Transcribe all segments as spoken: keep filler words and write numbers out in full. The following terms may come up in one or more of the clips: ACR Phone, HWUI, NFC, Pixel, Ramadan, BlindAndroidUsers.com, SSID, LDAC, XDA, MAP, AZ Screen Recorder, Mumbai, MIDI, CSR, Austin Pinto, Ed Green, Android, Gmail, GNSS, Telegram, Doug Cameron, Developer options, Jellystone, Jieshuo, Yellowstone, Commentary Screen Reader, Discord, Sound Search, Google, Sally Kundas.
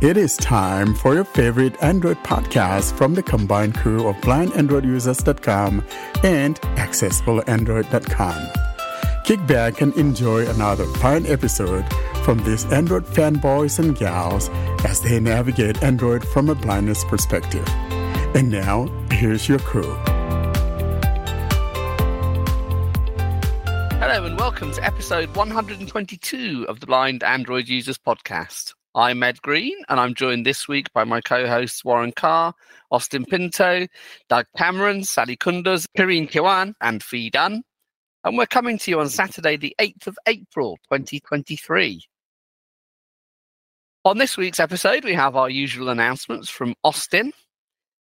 It is time for your favorite Android podcast from the combined crew of blind android users dot com and accessible android dot com. Kick back and enjoy another fine episode from these Android fanboys and gals as they navigate Android from a blindness perspective. And now, here's your crew. Hello and welcome to episode one hundred twenty-two of the Blind Android Users podcast. I'm Ed Green, and I'm joined this week by my co-hosts Warren Carr, Austin Pinto, Doug Cameron, Sally Kundas, Karene Kiwan, and Fee Dunn. And we're coming to you on Saturday, the eighth of April, twenty twenty-three. On this week's episode, we have our usual announcements from Austin.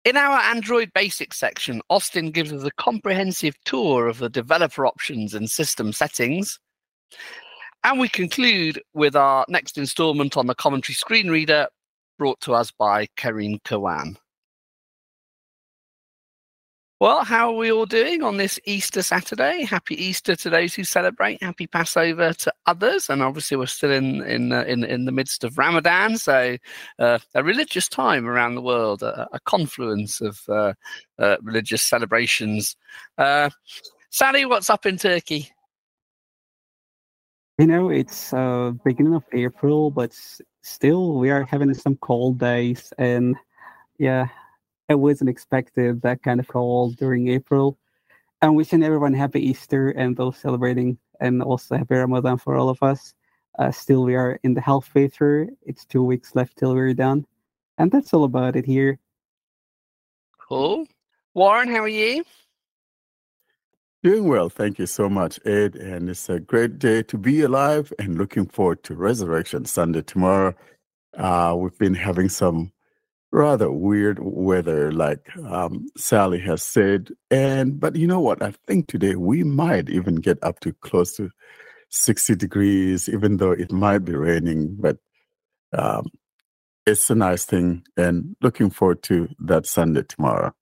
In our Android Basics section, Austin gives us a comprehensive tour of the developer options and system settings. And we conclude with our next instalment on the Commentary Screen Reader, brought to us by Karene Kiwan. Well, how are we all doing on this Easter Saturday? Happy Easter to those who celebrate. Happy Passover to others. And obviously, we're still in in uh, in, in the midst of Ramadan, so uh, a religious time around the world, a, a confluence of uh, uh, religious celebrations. Uh, Sally, what's up in Turkey? You know, it's uh, beginning of April, but still we are having some cold days, and yeah, I wasn't expected that kind of cold during April. I'm wishing everyone happy Easter and those celebrating, and also happy Ramadan for all of us. Uh, still, we are in the halfway through. It's two weeks left till we're done, and that's all about it here. Cool. Warren, how are you? Doing well, thank you so much, Ed, and it's a great day to be alive and looking forward to Resurrection Sunday tomorrow. Uh, we've been having some rather weird weather, like um, Sally has said, and but you know what? I think today we might even get up to close to sixty degrees, even though it might be raining, but um, it's a nice thing, and looking forward to that Sunday tomorrow.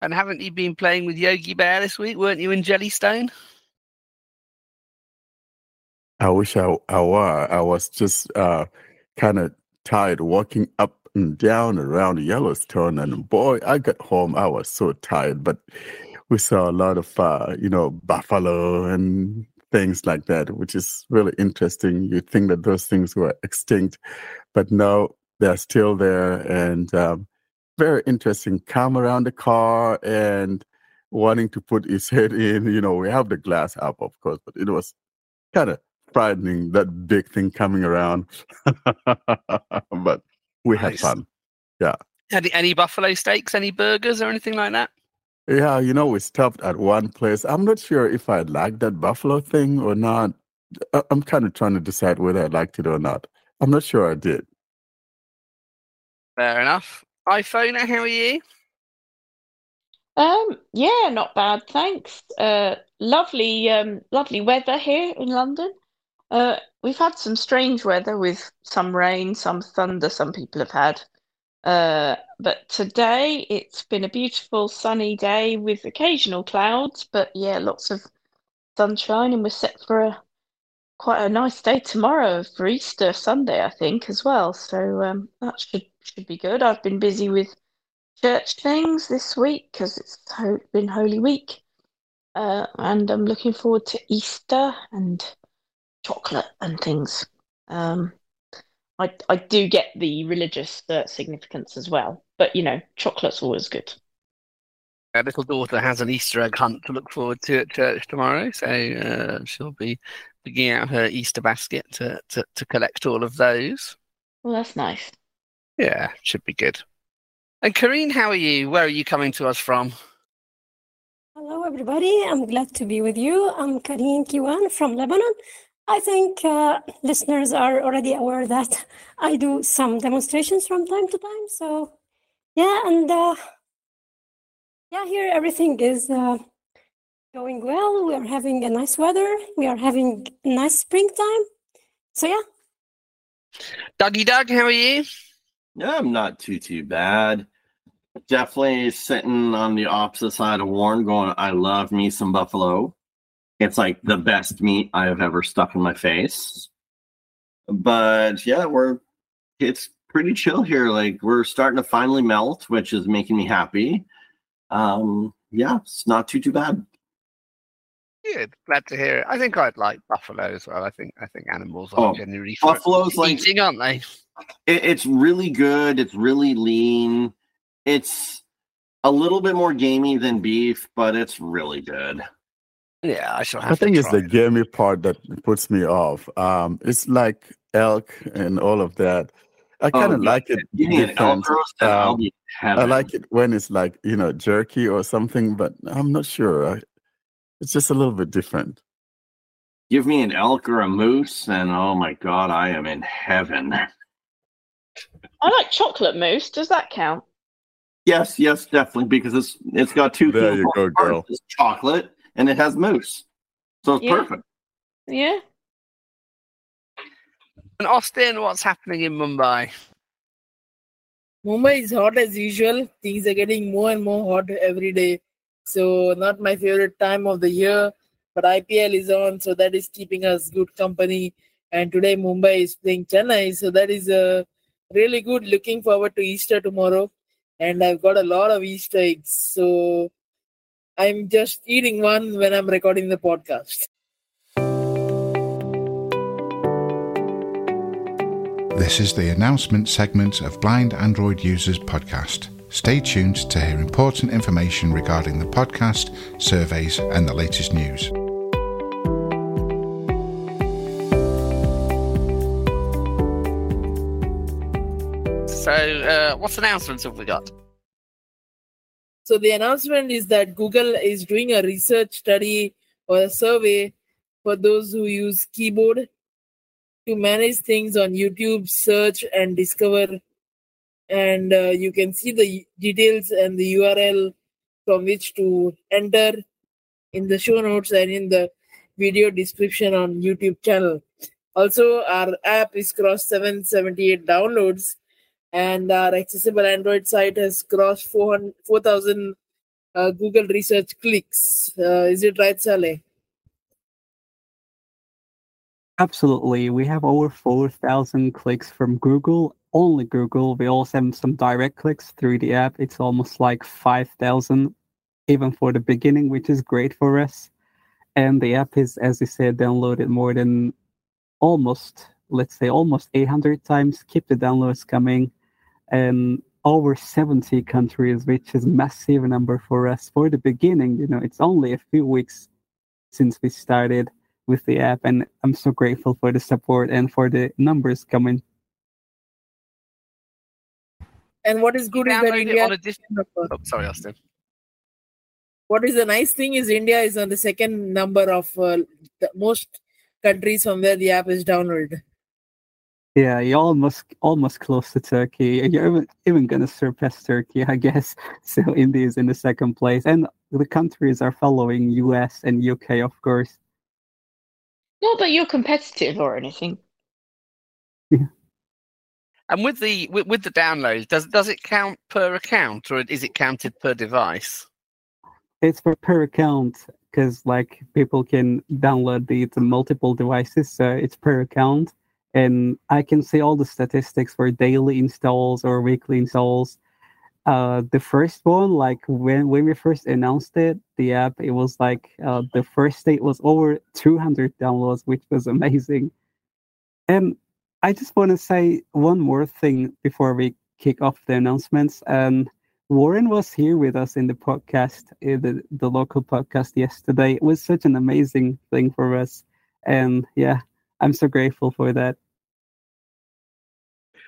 And haven't you been playing with Yogi Bear this week? Weren't you in Jellystone? I wish I, I were. I was just uh, kind of tired walking up and down around Yellowstone. And boy, I got home, I was so tired. But we saw a lot of, uh, you know, buffalo and things like that, which is really interesting. You'd think that those things were extinct, but no, they're still there. And um, very interesting, come around the car and wanting to put his head in. You know, we have the glass up, of course, but it was kind of frightening, that big thing coming around. But we nice. had fun. Yeah. Any, any buffalo steaks, any burgers or anything like that? Yeah, you know, we stopped at one place. I'm not sure if I liked that buffalo thing or not. I'm kind of trying to decide whether I liked it or not. I'm not sure I did. Fair enough. iPhone, how are you? Um, yeah, not bad, thanks. Uh, lovely, um, lovely weather here in London. Uh, we've had some strange weather with some rain, some thunder. Some people have had, uh, but today it's been a beautiful sunny day with occasional clouds. But yeah, lots of sunshine, and we're set for a quite a nice day tomorrow for Easter Sunday, I think, as well. So um, that should. Should be good. I've been busy with church things this week because it's ho- been Holy Week, uh, and I'm looking forward to Easter and chocolate and things. Um, I I do get the religious uh, significance as well, but you know, chocolate's always good. Our little daughter has an Easter egg hunt to look forward to at church tomorrow, so uh, she'll be digging out her Easter basket to to, to collect all of those. Well, that's nice. Yeah, should be good. And Karene, how are you? Where are you coming to us from? Hello, everybody. I'm glad to be with you. I'm Karene Kiwan from Lebanon. I think uh, listeners are already aware that I do some demonstrations from time to time. So, yeah, and uh, yeah, here everything is uh, going well. We are having a nice weather. We are having a nice springtime. So, yeah. Dougie Doug, how are you? I'm not too, too bad. Definitely sitting on the opposite side of Warren going, I love me some buffalo. It's like the best meat I have ever stuck in my face. But yeah, we're it's pretty chill here. Like, we're starting to finally melt, which is making me happy. Um, yeah, it's not too, too bad. Good. Glad to hear it. I think I'd like buffalo as well. I think I think animals are oh, generally buffalo's like eating, aren't they? It, it's really good. It's really lean. It's a little bit more gamey than beef, but it's really good. Yeah, I shall have. I think it's the gamey part that puts me off. Um, it's like elk and all of that. I kind of oh, like it. Um, I like it when it's like, you know, jerky or something, but I'm not sure. I, It's just a little bit different. Give me an elk or a moose, and oh my god, I am in heaven. I like chocolate mousse. Does that count? Yes, yes, definitely, because it's it's got two. There you go, girl. It's chocolate, and it has mousse, so it's yeah. perfect. Yeah. And Austin, what's happening in Mumbai? Mumbai is hot as usual. Things are getting more and more hot every day. So not my favorite time of the year, but I P L is on, so that is keeping us good company. And today Mumbai is playing Chennai, so that is uh, really good. Looking forward to Easter tomorrow, and I've got a lot of Easter eggs. So I'm just eating one when I'm recording the podcast. This is the announcement segment of Blind Android Users podcast. Stay tuned to hear important information regarding the podcast, surveys, and the latest news. So, uh, what announcements have we got? So, the announcement is that Google is doing a research study or a survey for those who use keyboard to manage things on YouTube, search, and discover. And uh, you can see the details and the U R L from which to enter in the show notes and in the video description on YouTube channel. Also, our app is crossed seven seventy-eight downloads, and our accessible Android site has crossed four thousand uh, Google research clicks. Uh, is it right, Saleh? Absolutely. We have over four thousand clicks from Google. Only Google. We also have some direct clicks through the app. It's almost like five thousand, even for the beginning, which is great for us. And the app is, as you said, downloaded more than almost, let's say almost eight hundred times. Keep the downloads coming. And over seventy countries, which is massive number for us. For the beginning, you know, it's only a few weeks since we started with the app. And I'm so grateful for the support and for the numbers coming. And what is good is that India... Oh, sorry, Austin. What is the nice thing is India is on the second number of uh, the most countries from where the app is downloaded. Yeah, you're almost, almost close to Turkey. You're even, even going to surpass Turkey, I guess. So India is in the second place. And the countries are following U S and U K, of course. Not that you're competitive or anything. Yeah. And with the with, with the downloads, does does it count per account, or is it counted per device? It's for per account, because like people can download the to multiple devices, so it's per account. And I can see all the statistics for daily installs or weekly installs. Uh, the first one, like when when we first announced it, the app, it was like uh, the first day was over two hundred downloads, which was amazing. And I just want to say one more thing before we kick off the announcements. Um, Warren was here with us in the podcast, in the, the local podcast yesterday. It was such an amazing thing for us. And yeah, I'm so grateful for that.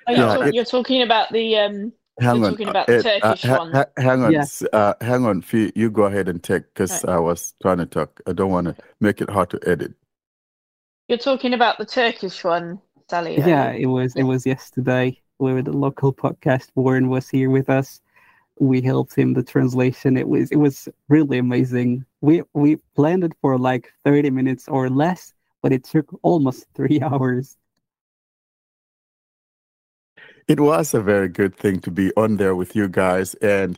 Oh, you're, yeah, talk- it, you're talking about the, um, hang you're on, talking about it, the Turkish uh, one. Ha- hang on, yeah. uh, hang on, Fee, you go ahead and take, because right. I was trying to talk. I don't want to make it hard to edit. You're talking about the Turkish one. Sally, yeah, it was it was yesterday. We were at the local podcast. Warren was here with us. We helped him the translation. It was it was really amazing. We we planned it for like thirty minutes or less, but it took almost three hours. It was a very good thing to be on there with you guys. And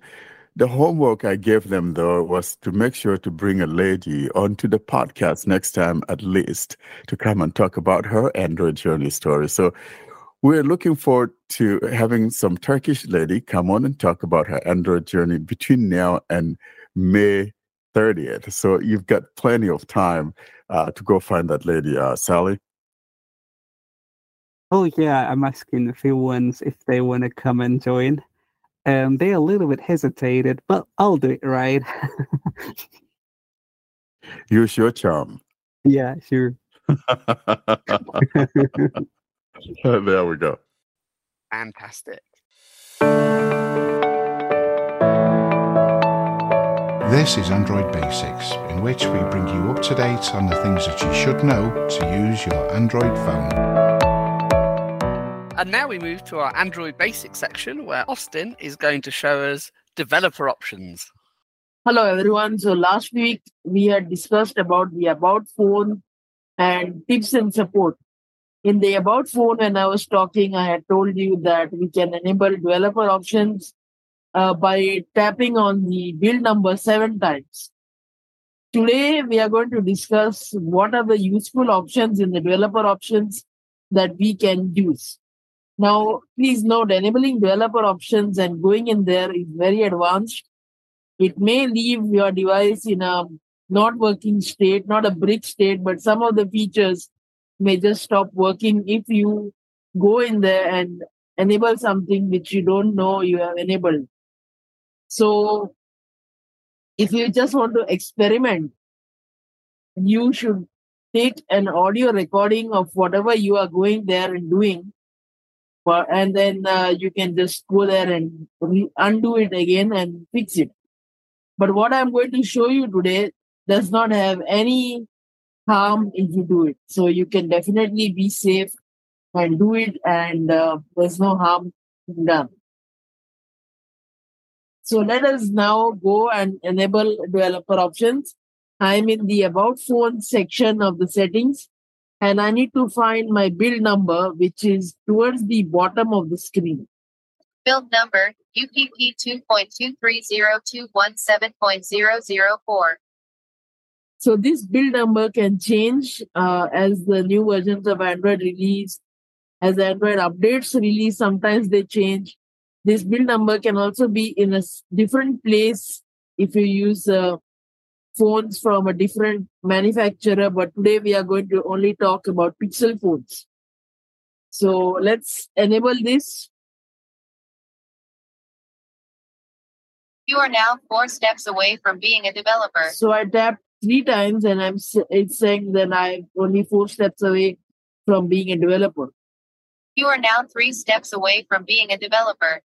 the homework I gave them, though, was to make sure to bring a lady onto the podcast next time, at least, to come and talk about her Android journey story. So We're looking forward to having some Turkish lady come on and talk about her Android journey between now and May thirtieth. So you've got plenty of time uh, to go find that lady, uh, Sally. Oh, yeah. I'm asking a few ones if they want to come and join. Um, they're a little bit hesitated, but I'll do it right. Use your charm. Yeah, sure. There we go. Fantastic. This is Android Basics, in which we bring you up to date on the things that you should know to use your Android phone. And now we move to our Android Basics section, where Austin is going to show us developer options. Hello, everyone. So last week, we had discussed about the About Phone and tips and support. In the About Phone, when I was talking, I had told you that we can enable developer options uh, by tapping on the build number seven times. Today, we are going to discuss what are the useful options in the developer options that we can use. Now, please note, enabling developer options and going in there is very advanced. It may leave your device in a not working state, not a brick state, but some of the features may just stop working if you go in there and enable something which you don't know you have enabled. So if you just want to experiment, you should take an audio recording of whatever you are going there and doing, and then uh, you can just go there and re- undo it again and fix it. But what I'm going to show you today does not have any harm if you do it. So you can definitely be safe and do it, and uh, there's no harm done. So let us now go and enable developer options. I'm in the About Phone section of the settings, and I need to find my build number, which is towards the bottom of the screen. Build number U P P two point two three zero two one seven point zero zero four. So this build number can change uh, as the new versions of Android release, as Android updates release, sometimes they change. This build number can also be in a different place if you use uh, phones from a different manufacturer. But today we are going to only talk about Pixel phones. So let's enable this. You are now four steps away from being a developer. So I tapped three times and I'm it's saying that I'm only four steps away from being a developer. You are now three steps away from being a developer.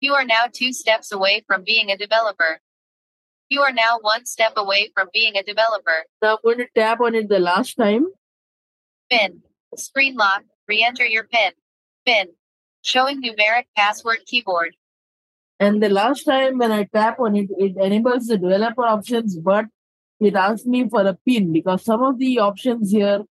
You are now two steps away from being a developer. You are now one step away from being a developer. Now I'm going to tap on it the last time. Pin. Screen lock. Re-enter your pin. Pin. Showing numeric password keyboard. And the last time when I tap on it, it enables the developer options, but it asks me for a PIN because some of the options here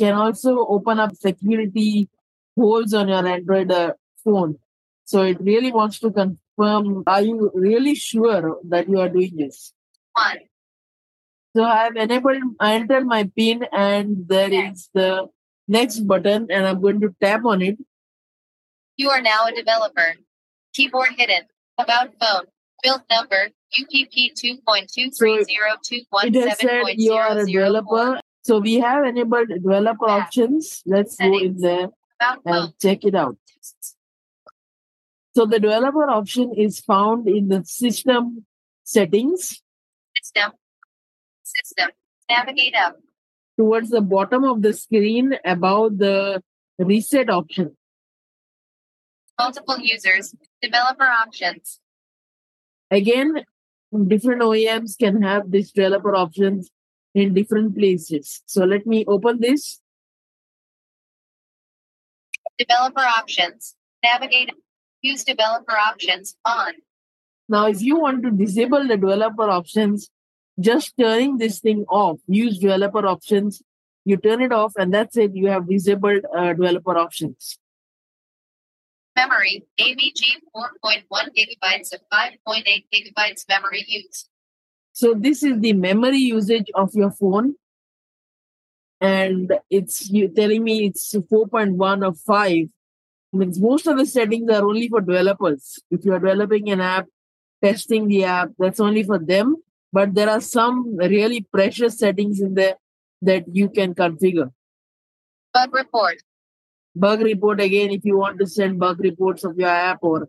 can also open up security holes on your Android uh, phone. So it really wants to confirm, are you really sure that you are doing this? One. So I've enabled, I entered my PIN, and there next. is the next button, and I'm going to tap on it. You are now a developer. Keyboard hidden. About phone. Build number U P P two point two three zero two one seven point zero zero four. It has said you are a developer. So we have enabled developer Back. options. Let's Settings. go in there About and phone. check it out. So the developer option is found in the system settings. System. System. Navigate up. Towards the bottom of the screen above the reset option. Multiple users, developer options. Again, different O E Ms can have these developer options in different places. So let me open this. Developer options. Navigate. Use developer options on. Now, if you want to disable the developer options, just turning this thing off. Use developer options. You turn it off, and that's it. You have disabled uh, developer options. Memory, A V G four point one gigabytes of five point eight gigabytes memory used. So this is the memory usage of your phone. And it's you telling me it's four point one of five. means most of the settings are only for developers. If you're developing an app, testing the app, that's only for them. But there are some really precious settings in there that you can configure. Bug report. Bug report, again, if you want to send bug reports of your app or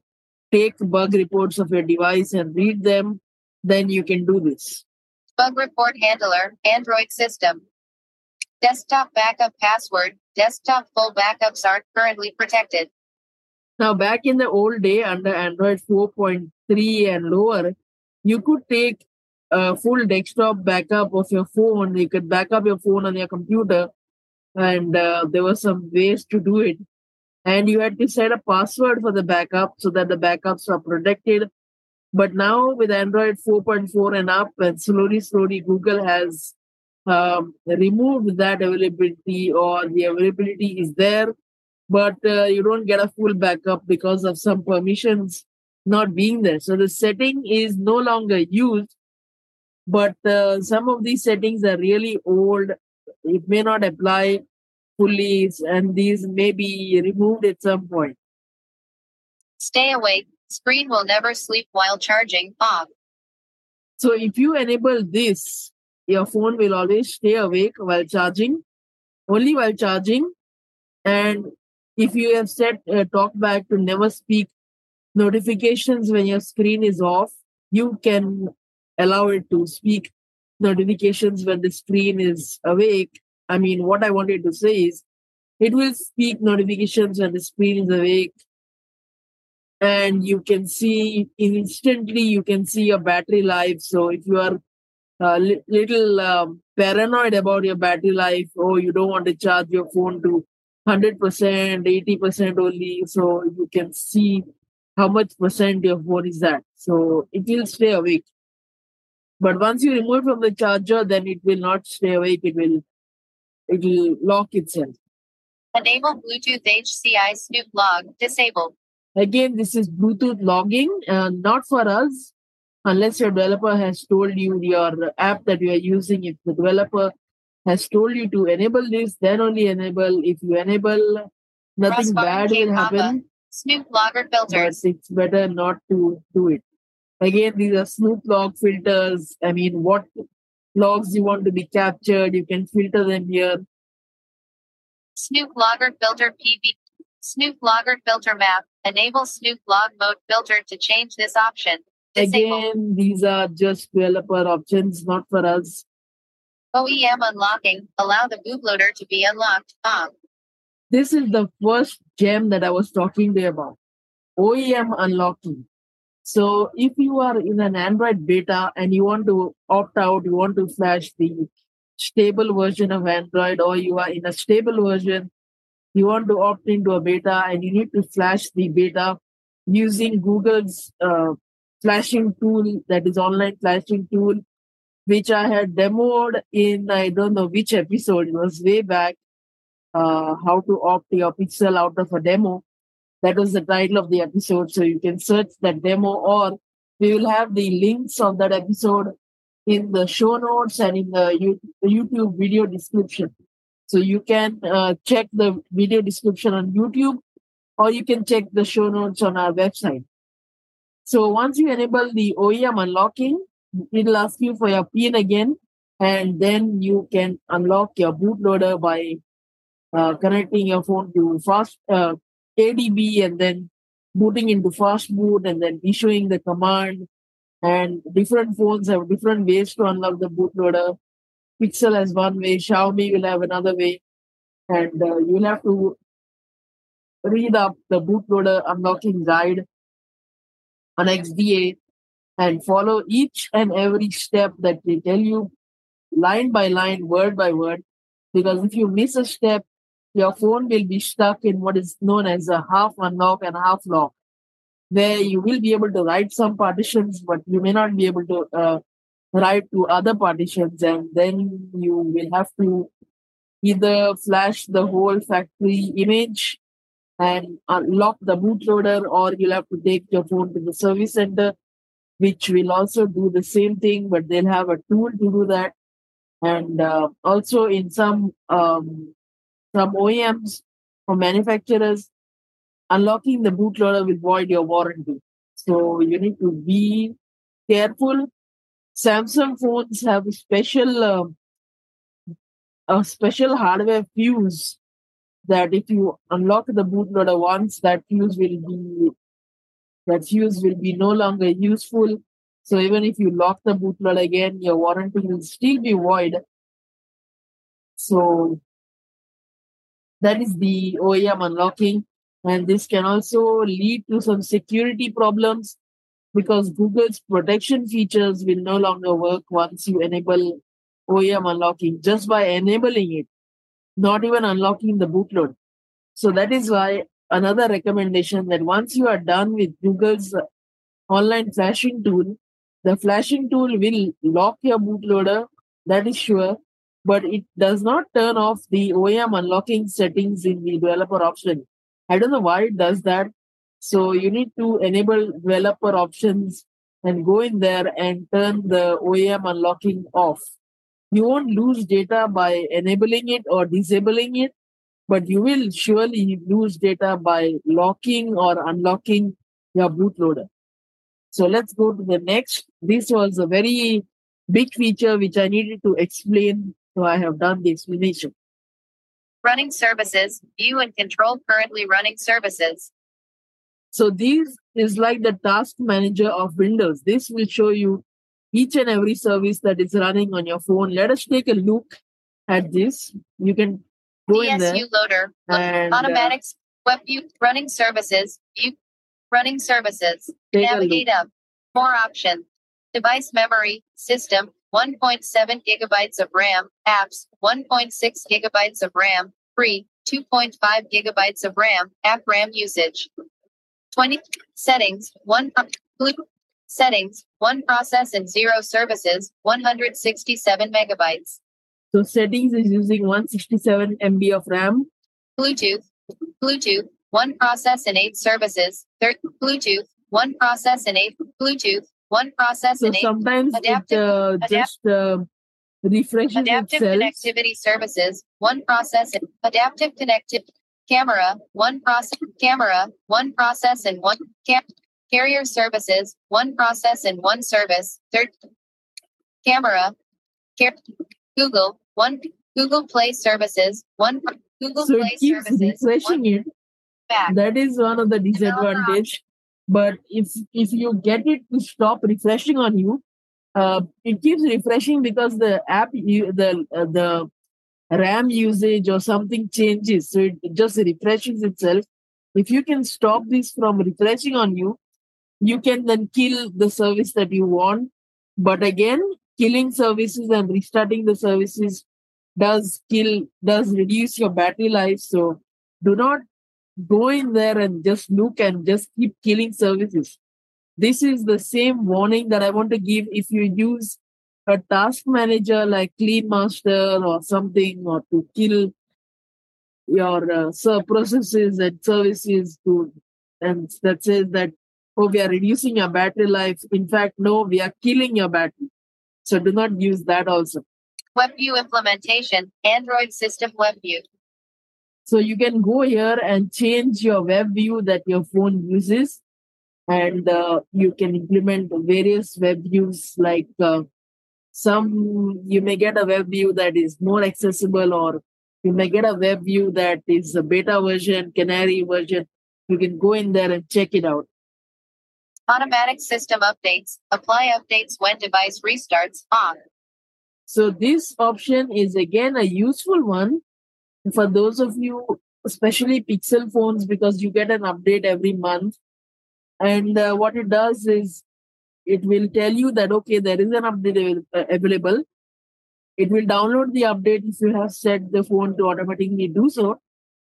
take bug reports of your device and read them, then you can do this. Bug report handler, Android system. Desktop backup password, desktop full backups are currently protected. Now, back in the old day, under Android four point three and lower, you could take a full desktop backup of your phone. You could back up your phone on your computer, and uh, there were some ways to do it. And you had to set a password for the backup so that the backups were protected. But now with Android four point four and up, and slowly, slowly, Google has um, removed that availability, or the availability is there, but uh, you don't get a full backup because of some permissions not being there. So the setting is no longer used, but uh, some of these settings are really old. It may not apply fully, and these may be removed at some point. Stay awake. Screen will never sleep while charging, off. So if you enable this, your phone will always stay awake while charging, only while charging. And if you have set uh, TalkBack to never speak notifications when your screen is off, you can allow it to speak notifications when the screen is awake. I mean, what I wanted to say is, it will speak notifications when the screen is awake. And you can see instantly, you can see your battery life. So if you are a uh, li- little um, paranoid about your battery life, or you don't want to charge your phone to one hundred percent, eighty percent only, so you can see how much percent your phone is at. So it will stay awake. But once you remove it from the charger, then it will not stay awake. It will, it will lock itself. Enable Bluetooth H C I snoop log, disabled. Again, this is Bluetooth logging, uh, not for us, unless your developer has told you, your app that you are using, if the developer has told you to enable this, then only enable. If you enable, nothing bad will happen. Snoop Logger filters. But it's better not to do it. Again, these are Snoop Log filters. I mean, what logs you want to be captured, you can filter them here. Snoop Logger filter P B. Snoop Logger filter map. Enable Snoop Log mode filter to change this option. Disable. Again, these are just developer options, not for us. O E M unlocking. Allow the bootloader to be unlocked. On. This is the first gem that I was talking to you about. O E M unlocking. So if you are in an Android beta and you want to opt out, you want to flash the stable version of Android, or you are in a stable version, you want to opt into a beta and you need to flash the beta using Google's uh, flashing tool, that is online flashing tool, which I had demoed in, I don't know which episode, it was way back, uh, how to opt your Pixel out of a demo. That was the title of the episode. So you can search that demo, or we will have the links of that episode in the show notes and in the YouTube video description. So you can uh, check the video description on YouTube, or you can check the show notes on our website. So once you enable the O E M unlocking, it'll ask you for your P I N again, and then you can unlock your bootloader by uh, connecting your phone to fast uh, A D B and then booting into fast boot and then issuing the command. And different phones have different ways to unlock the bootloader. Pixel has one way, Xiaomi will have another way, and uh, you'll have to read up the bootloader unlocking guide on X D A and follow each and every step that they tell you, line by line, word by word, because if you miss a step, your phone will be stuck in what is known as a half unlock and half lock, where you will be able to write some partitions, but you may not be able to uh, write to other partitions, and then you will have to either flash the whole factory image and unlock the bootloader, or you'll have to take your phone to the service center, which will also do the same thing, but they'll have a tool to do that. And uh, also in some um, some O E Ms or manufacturers, unlocking the bootloader will void your warranty. So you need to be careful. Samsung phones have a special, uh, a special hardware fuse that if you unlock the bootloader once, that fuse will be that fuse will be no longer useful. So even if you lock the bootloader again, your warranty will still be void. So that is the O E M unlocking. And this can also lead to some security problems because Google's protection features will no longer work once you enable O E M unlocking, just by enabling it, not even unlocking the bootloader. So that is why another recommendation that once you are done with Google's online flashing tool, the flashing tool will lock your bootloader, that is sure, but it does not turn off the O E M unlocking settings in the developer option. I don't know why it does that. So you need to enable developer options and go in there and turn the O E M unlocking off. You won't lose data by enabling it or disabling it, but you will surely lose data by locking or unlocking your bootloader. So let's go to the next. This was a very big feature which I needed to explain, so I have done the explanation. Running services, view and control currently running services. So these is like the task manager of Windows. This will show you each and every service that is running on your phone. Let us take a look at this. You can go in there. D S U loader, and, automatics, uh, web view, running services, view, running services, navigate up, more options, device memory, system, one point seven gigabytes of RAM, apps, one point six gigabytes of RAM, free, two point five gigabytes of RAM, app RAM usage, twenty settings, one settings, one process and zero services, one hundred sixty-seven megabytes. So settings is using one hundred sixty-seven M B of RAM. Bluetooth, Bluetooth, one process and eight services, third, Bluetooth, one process and eight, Bluetooth, one process so and eight. Sometimes adaptive, it uh, adapt- just uh, refreshes adaptive itself. Adaptive connectivity services, one process and adaptive connective camera, one process, camera, one process and one cam. Carrier services, one process and one service, third camera, car- Google, one Google Play services, one Google so Play it keeps services. Refreshing it. Back. That is one of the disadvantages. But if if you get it to stop refreshing on you, uh, it keeps refreshing because the app, you, the uh, the RAM usage or something changes. So it just refreshes itself. If you can stop this from refreshing on you, you can then kill the service that you want. But again, killing services and restarting the services does kill, does reduce your battery life. So do not go in there and just look and just keep killing services. This is the same warning that I want to give if you use a task manager like Clean Master or something, or to kill your uh, processes and services to, and that says that, oh, we are reducing your battery life. In fact, no, we are killing your battery. So do not use that also. WebView implementation, Android system WebView. So you can go here and change your web view that your phone uses, and uh, you can implement various web views. Like uh, some, you may get a web view that is more accessible, or you may get a web view that is a beta version, canary version. You can go in there and check it out. Automatic system updates. Apply updates when device restarts on. So this option is again a useful one for those of you, especially Pixel phones, because you get an update every month. And uh, what it does is it will tell you that, okay, there is an update av- available. It will download the update if you have set the phone to automatically do so.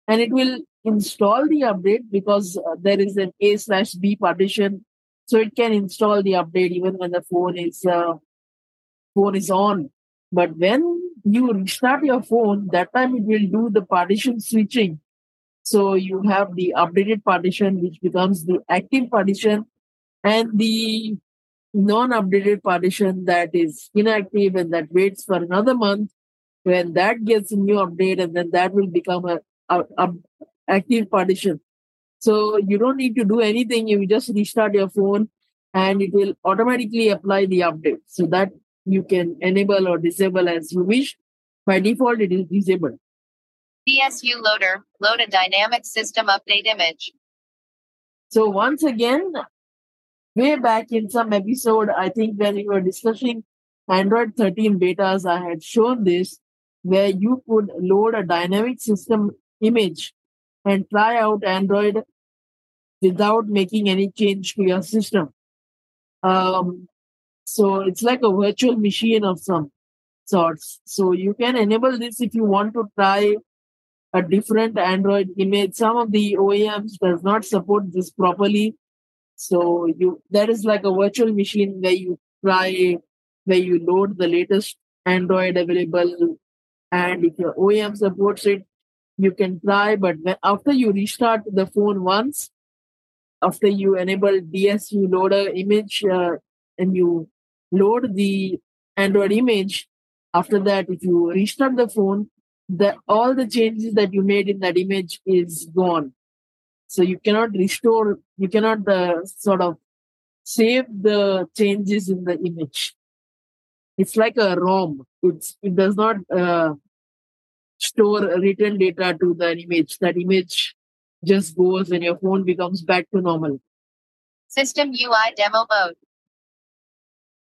And it will install the update because uh, there is an A slash B partition. So it can install the update even when the phone is uh, phone is on. But when you restart your phone, that time it will do the partition switching. So you have the updated partition, which becomes the active partition, and the non-updated partition that is inactive and that waits for another month. When that gets a new update, and then that will become an active partition. So you don't need to do anything. You just restart your phone and it will automatically apply the update, so that you can enable or disable as you wish. By default, it is disabled. D S U loader, load a dynamic system update image. So once again, way back in some episode, I think when we were discussing Android thirteen betas, I had shown this, where you could load a dynamic system image and try out Android without making any change to your system. Um, so it's like a virtual machine of some sorts. So you can enable this if you want to try a different Android image. Some of the O E Ms does not support this properly. So you that is like a virtual machine where you try, where you load the latest Android available. And if your O E M supports it, you can try. But when, after you restart the phone once, after you enable D S U loader image uh, and you load the Android image, after that, if you restart the phone, the, all the changes that you made in that image is gone. So you cannot restore, you cannot uh, sort of save the changes in the image. It's like a ROM. It's, it does not uh, store written data to that image. That image just goes and your phone becomes back to normal. System U I demo mode.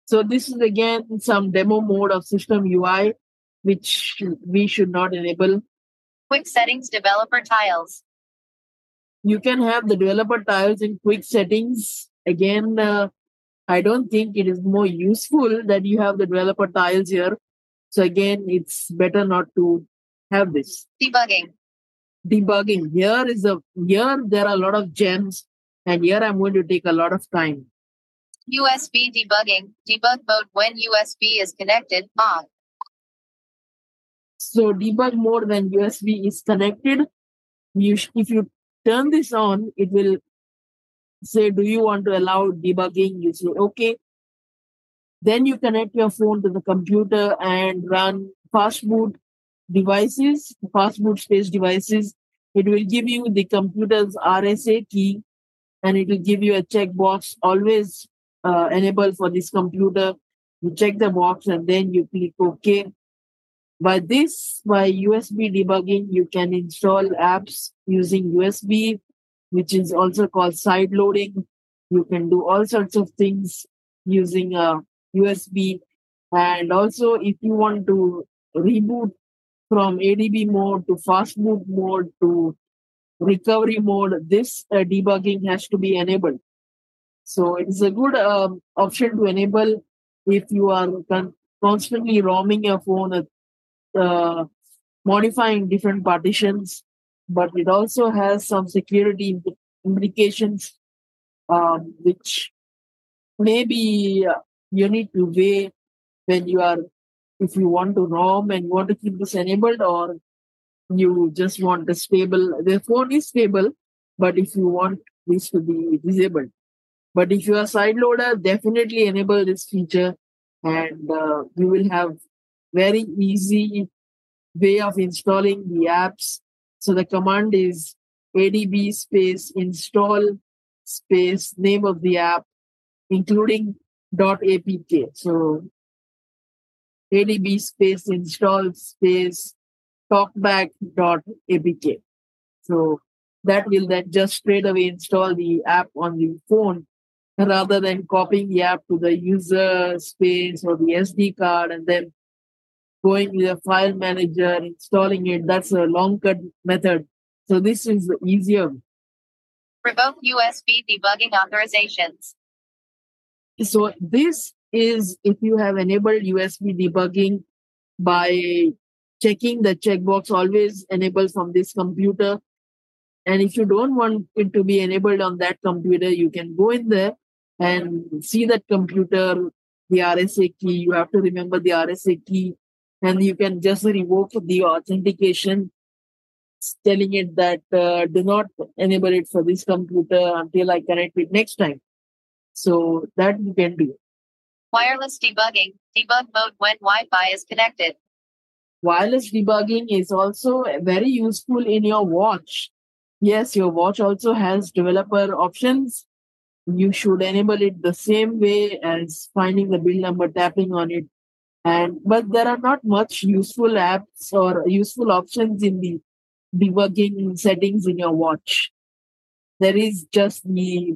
So this is again some demo mode of system U I, which we should not enable. Quick settings developer tiles. You can have the developer tiles in quick settings. Again, uh, I don't think it is more useful that you have the developer tiles here. So again, it's better not to have this. Debugging. Debugging. Here is a here there are a lot of gems, and here I'm going to take a lot of time. U S B debugging. Debug mode when U S B is connected on. So debug mode when U S B is connected. You sh- if you turn this on, it will say, do you want to allow debugging? You say, okay. Then you connect your phone to the computer and run fastboot devices, fastboot space devices. It will give you the computer's R S A key and it will give you a checkbox, always uh, enable for this computer. You check the box and then you click OK. By this, by U S B debugging, you can install apps using U S B, which is also called side loading. You can do all sorts of things using a U S B. And also, if you want to reboot from A D B mode to fastboot mode to recovery mode, this uh, debugging has to be enabled. So it's a good uh, option to enable if you are con- constantly roaming your phone at Uh, modifying different partitions, but it also has some security impl- implications, um, which maybe uh, you need to weigh when you are, if you want to ROM and you want to keep this enabled, or you just want the stable, the phone is stable, but if you want this to be disabled. But if you are side loader, definitely enable this feature and uh, you will have very easy way of installing the apps. So the command is A D B space install space name of the app, including .apk. So A D B space install space talkback dot A P K. So that will then just straight away install the app on the phone, rather than copying the app to the user space or the S D card and then going with a file manager, installing it. That's a long-cut method. So this is easier. Revoke U S B debugging authorizations. So this is if you have enabled U S B debugging by checking the checkbox, always enable from this computer. And if you don't want it to be enabled on that computer, you can go in there and see that computer, the R S A key. You have to remember the R S A key. And you can just revoke the authentication, telling it that uh, do not enable it for this computer until I connect it next time. So that you can do. Wireless debugging, debug mode when Wi-Fi is connected. Wireless debugging is also very useful in your watch. Yes, your watch also has developer options. You should enable it the same way as finding the build number, tapping on it. And but there are not much useful apps or useful options in the debugging settings in your watch. There is just the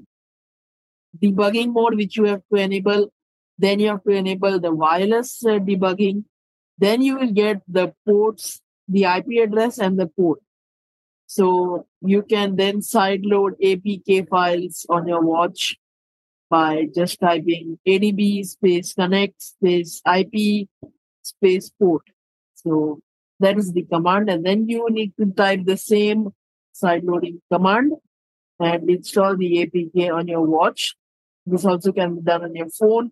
debugging mode, which you have to enable. Then you have to enable the wireless uh, debugging. Then you will get the ports, the I P address and the port. So you can then sideload A P K files on your watch by just typing A D B space connect space I P space port. So that is the command. And then you need to type the same sideloading command and install the A P K on your watch. This also can be done on your phone.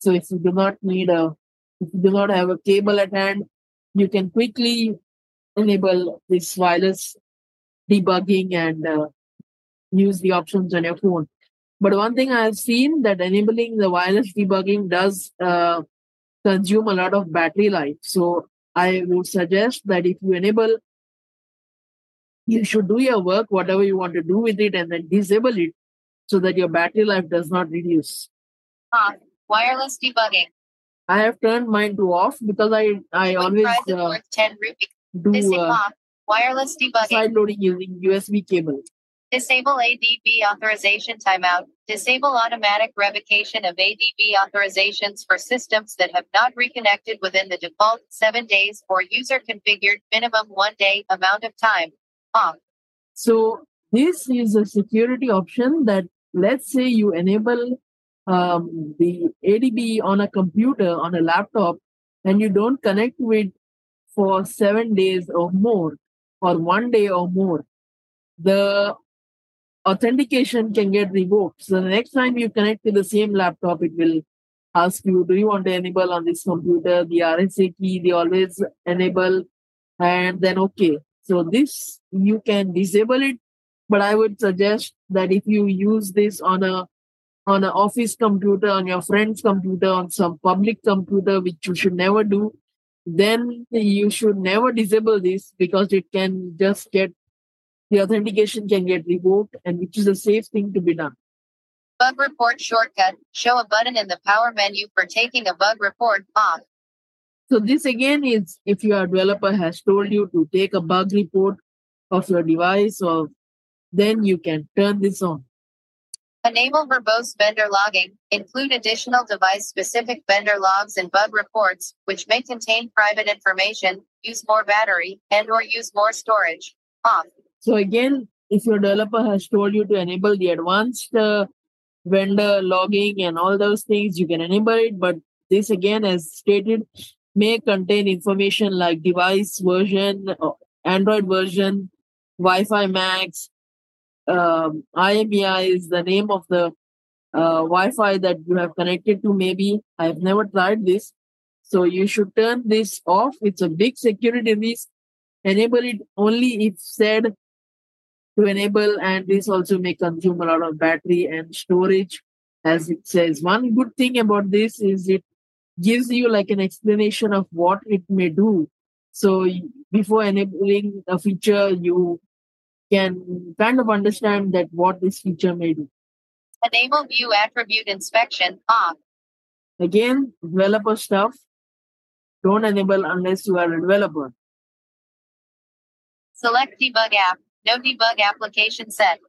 So if you do not need a, if you do not have a cable at hand, you can quickly enable this wireless debugging and uh, use the options on your phone. But one thing I have seen that enabling the wireless debugging does uh, consume a lot of battery life. So I would suggest that if you enable, you should do your work, whatever you want to do with it, and then disable it so that your battery life does not reduce. Ah, wireless debugging. I have turned mine to off because I, I always uh, do uh, wireless debugging. Sideloading using U S B cable. Disable A D B authorization timeout. Disable automatic revocation of A D B authorizations for systems that have not reconnected within the default seven days or user-configured minimum one-day amount of time. Off. So this is a security option that, let's say you enable um, the A D B on a computer, on a laptop, and you don't connect to it for seven days or more, or one day or more. The authentication can get revoked. So the next time you connect to the same laptop, it will ask you, do you want to enable on this computer? The R S A key, they always enable, and then okay. So this, you can disable it, but I would suggest that if you use this on a on an office computer, on your friend's computer, on some public computer, which you should never do, then you should never disable this because it can just get, the authentication can get revoked, and which is a safe thing to be done. Bug report shortcut. Show a button in the power menu for taking a bug report off. So this again is if your developer has told you to take a bug report of your device, or then you can turn this on. Enable verbose vendor logging. Include additional device-specific vendor logs and bug reports, which may contain private information, use more battery, and or use more storage. Off. So again, if your developer has told you to enable the advanced uh, vendor logging and all those things, you can enable it. But this again, as stated, may contain information like device version, Android version, Wi-Fi M A Cs, um, I M E I is the name of the uh, Wi-Fi that you have connected to maybe. I've never tried this. So you should turn this off. It's a big security risk. Enable it only if said to enable, and this also may consume a lot of battery and storage, as it says. One good thing about this is it gives you like an explanation of what it may do. So before enabling a feature, you can kind of understand that what this feature may do. Enable view attribute inspection off. Again, developer stuff. Don't enable unless you are a developer. Select debug app. No debug application set.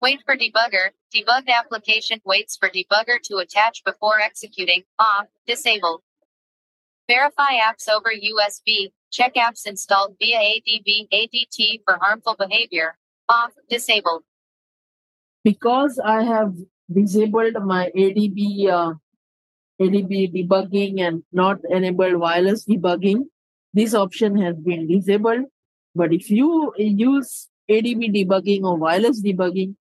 Wait for debugger. Debugged application waits for debugger to attach before executing. Off. Disable. Verify apps over U S B. Check apps installed via A D B, A D T for harmful behavior. Off. Disabled. Because I have disabled my A D B, uh, A D B debugging and not enabled wireless debugging, this option has been disabled. But if you use A D B debugging or wireless debugging,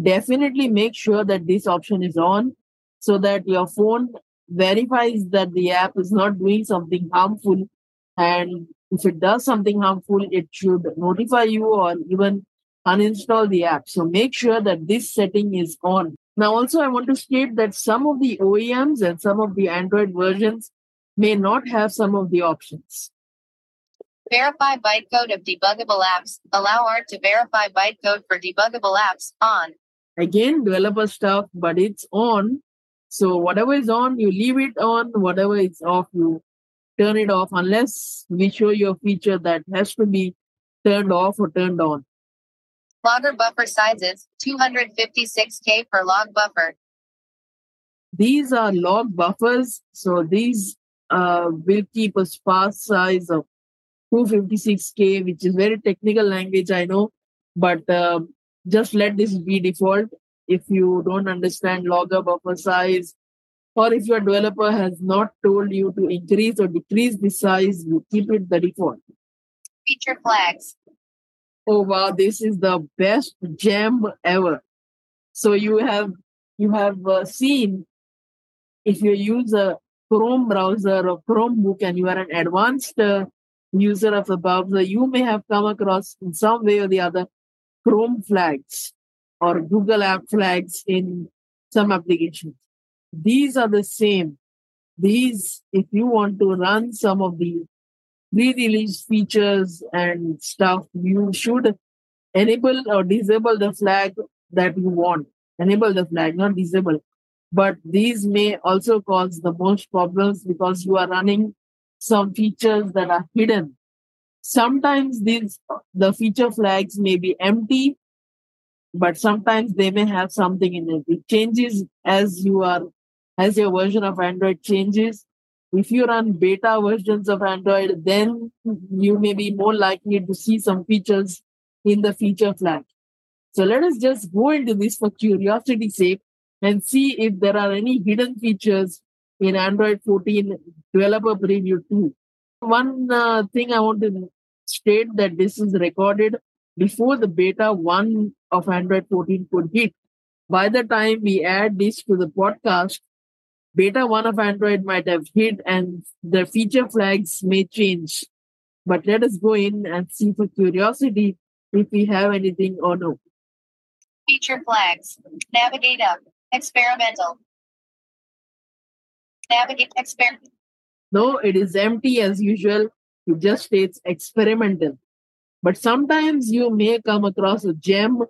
definitely make sure that this option is on so that your phone verifies that the app is not doing something harmful. And if it does something harmful, it should notify you or even uninstall the app. So make sure that this setting is on. Now, also, I want to state that some of the O E Ms and some of the Android versions may not have some of the options. Verify bytecode of debuggable apps. Allow Art to verify bytecode for debuggable apps. On. Again, developer stuff, but it's on. So whatever is on, you leave it on. Whatever is off, you turn it off unless we show you a feature that has to be turned off or turned on. Logger buffer sizes, two hundred fifty-six K per log buffer. These are log buffers. So these uh, will keep a sparse size of two hundred fifty-six K, which is very technical language, I know. But uh, just let this be default. If you don't understand logger buffer size, or if your developer has not told you to increase or decrease the size, you keep it the default. Feature flags. Oh, wow, this is the best gem ever. So you have you have uh, seen, if you use a Chrome browser or Chromebook and you are an advanced uh, user of the browser, you may have come across in some way or the other Chrome flags or Google app flags in some applications. These are the same. These, if you want to run some of the pre-release features and stuff, you should enable or disable the flag that you want. Enable the flag, not disable. But these may also cause the most problems because you are running some features that are hidden. Sometimes these the feature flags may be empty, but sometimes they may have something in it. It changes as you are, as your version of Android changes. If you run beta versions of Android, then you may be more likely to see some features in the feature flag. So let us just go into this for curiosity's sake and see if there are any hidden features in Android fourteen Developer Preview two. One uh, thing I want to state that this is recorded before the beta one of Android fourteen could hit. By the time we add this to the podcast, beta one of Android might have hit and the feature flags may change. But let us go in and see for curiosity if we have anything or no. Feature flags. Navigate up. Experimental. Navigate experimental. No, it is empty as usual. It just states experimental. But sometimes you may come across a gem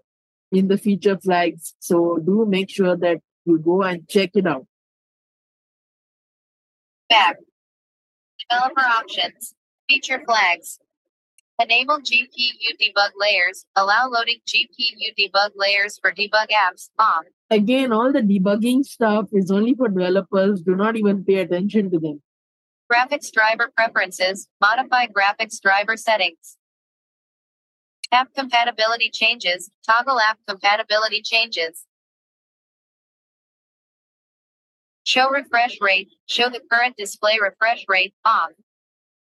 in the feature flags. So do make sure that you go and check it out. Back. Developer options. Feature flags. Enable G P U debug layers. Allow loading G P U debug layers for debug apps. Off. Again, all the debugging stuff is only for developers. Do not even pay attention to them. Graphics driver preferences. Modify graphics driver settings. App compatibility changes. Toggle app compatibility changes. Show refresh rate. Show the current display refresh rate. Off.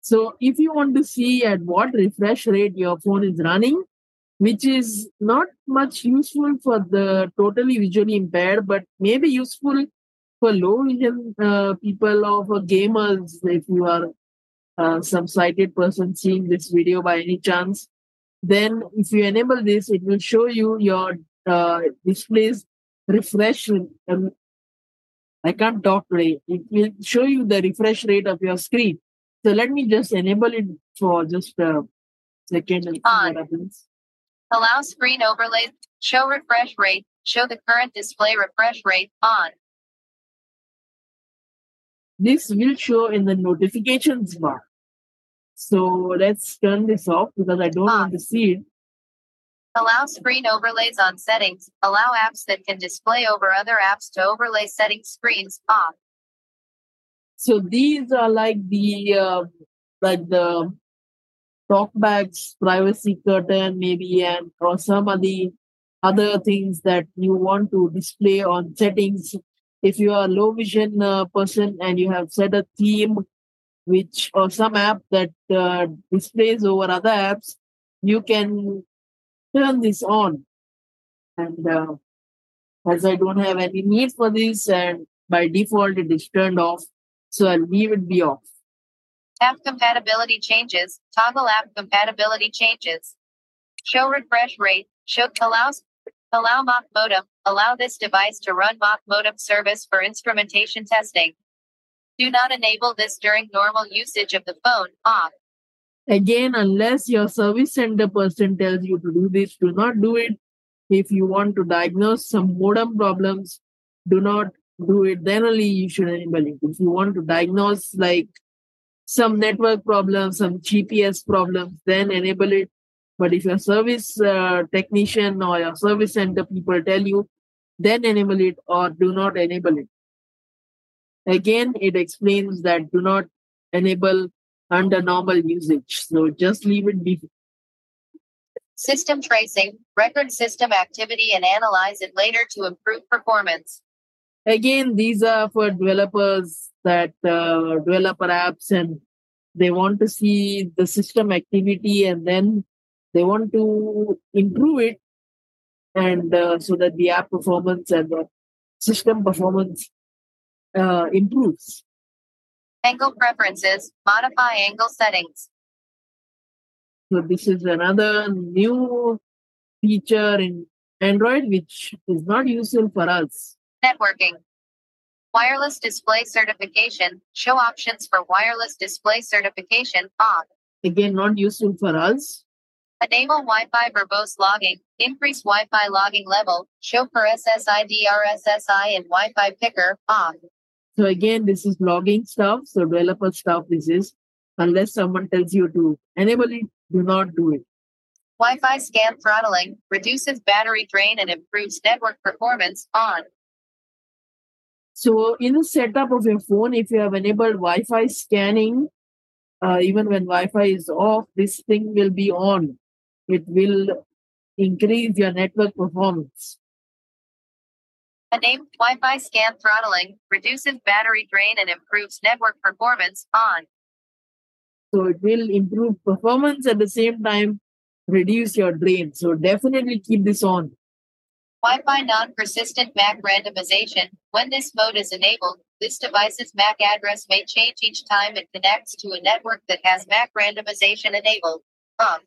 So if you want to see at what refresh rate your phone is running, which is not much useful for the totally visually impaired, but maybe useful for low vision uh, people or for gamers, if you are uh, some sighted person seeing this video by any chance, then if you enable this, it will show you your uh, display's refresh. Um, I can't talk today. It will show you the refresh rate of your screen. So let me just enable it for just a second and see what happens. Allow screen overlays. Show refresh rate. Show the current display refresh rate. On. This will show in the notifications bar. So let's turn this off because I don't want to see it. Allow screen overlays on settings. Allow apps that can display over other apps to overlay settings screens. Off. So these are like the uh, like the TalkBack's privacy curtain maybe, and or some of the other things that you want to display on settings. If you are a low vision uh, person and you have set a theme which or some app that uh, displays over other apps, you can turn this on. And uh, as I don't have any need for this, and by default it is turned off, so I'll leave it be off. App compatibility changes. Toggle app compatibility changes. Show refresh rate. Show allows. Allow mock modem. Allow this device to run mock modem service for instrumentation testing. Do not enable this during normal usage of the phone. Off. Again, unless your service center person tells you to do this, do not do it. If you want to diagnose some modem problems, do not do it. Then only you should enable it. If you want to diagnose like some network problems, some G P S problems, then enable it. But if your service uh, technician or your service center people tell you, then enable it or do not enable it. Again, it explains that do not enable under normal usage. So just leave it be. System tracing, record system activity, and analyze it later to improve performance. Again, these are for developers that uh, develop apps and they want to see the system activity and then they want to improve it and uh, so that the app performance and the system performance uh, improves. Angle preferences, modify angle settings. So this is another new feature in Android, which is not useful for us. Networking. Wireless display certification, show options for wireless display certification, O B. Again, not useful for us. Enable Wi-Fi verbose logging, increase Wi-Fi logging level, show per S S I D R S S I and Wi-Fi picker, O B. So again, this is logging stuff. So developer stuff, this is, unless someone tells you to enable it, do not do it. Wi-Fi scan throttling, reduces battery drain and improves network performance, on. So in the setup of your phone, if you have enabled Wi-Fi scanning, uh, even when Wi-Fi is off, this thing will be on. It will increase your network performance. Enable Wi-Fi scan throttling, reduces battery drain and improves network performance, on. So it will improve performance at the same time, reduce your drain. So definitely keep this on. Wi-Fi non-persistent M A C randomization. When this mode is enabled, this device's M A C address may change each time it connects to a network that has M A C randomization enabled. Um.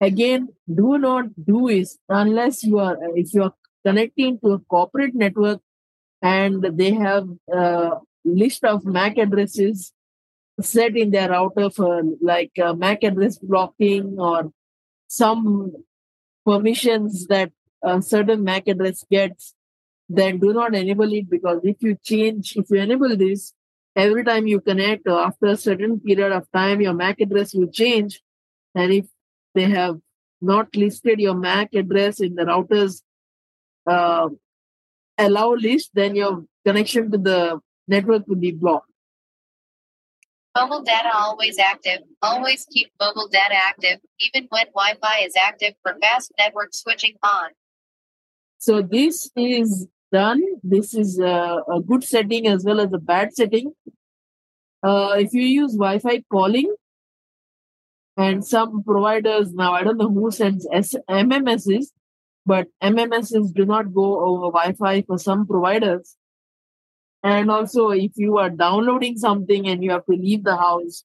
Again, do not do this unless you are, if you are connecting to a corporate network and they have a list of M A C addresses set in their router for like uh, M A C address blocking or some permissions that a certain M A C address gets, then do not enable it, because if you change, if you enable this, every time you connect or after a certain period of time, your M A C address will change. And if they have not listed your M A C address in the router's uh, allow list, then your connection to the network will be blocked. Mobile data always active. Always keep mobile data active, even when Wi-Fi is active for fast network switching, on. So this is done. This is a, a good setting as well as a bad setting. Uh, if you use Wi-Fi calling, and some providers now, I don't know who sends M M Ses, but M M Ses do not go over Wi-Fi for some providers. And also, if you are downloading something and you have to leave the house,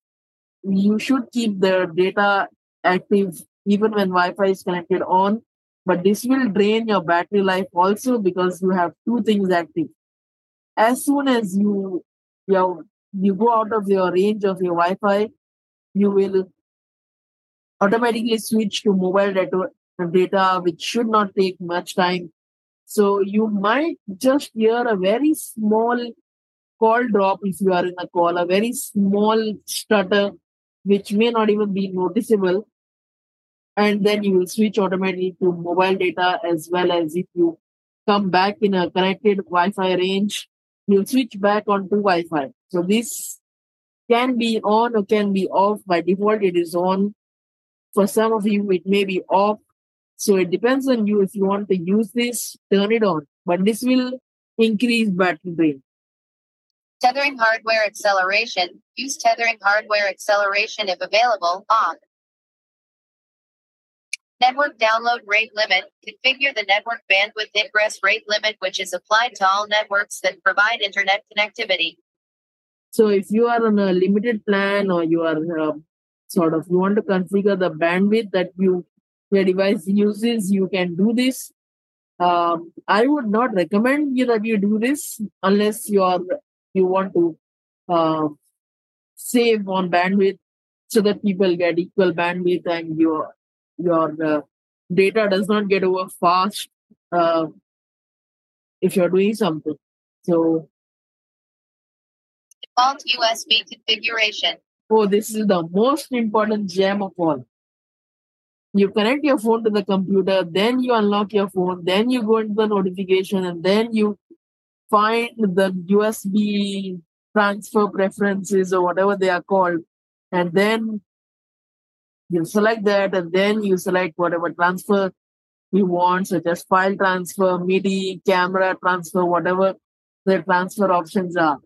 you should keep the data active even when Wi-Fi is connected on. But this will drain your battery life also, because you have two things active. As soon as you, you, know, you go out of your range of your Wi-Fi, you will automatically switch to mobile data, data which should not take much time. So you might just hear a very small call drop if you are in a call, a very small stutter, which may not even be noticeable. And then you will switch automatically to mobile data, as well as if you come back in a connected Wi-Fi range, you'll switch back onto Wi-Fi. So this can be on or can be off. By default, it is on. For some of you, it may be off. So it depends on you. If you want to use this, turn it on. But this will increase battery drain. Tethering hardware acceleration. Use tethering hardware acceleration if available, on. Network download rate limit. Configure the network bandwidth ingress rate limit, which is applied to all networks that provide internet connectivity. So if you are on a limited plan or you are uh, sort of, you want to configure the bandwidth that you your device uses, you can do this. Um, I would not recommend you that you do this unless you are you want to uh, save on bandwidth. so that you will get equal bandwidth and your your uh, data does not get over fast uh, if you're doing something. So default U S B configuration. Oh, this is the most important gem of all. You connect your phone to the computer, then you unlock your phone, then you go into the notification, and then you find the U S B transfer preferences or whatever they are called. And then you select that, and then you select whatever transfer you want, such as file transfer, MIDI, camera transfer, whatever the transfer options are.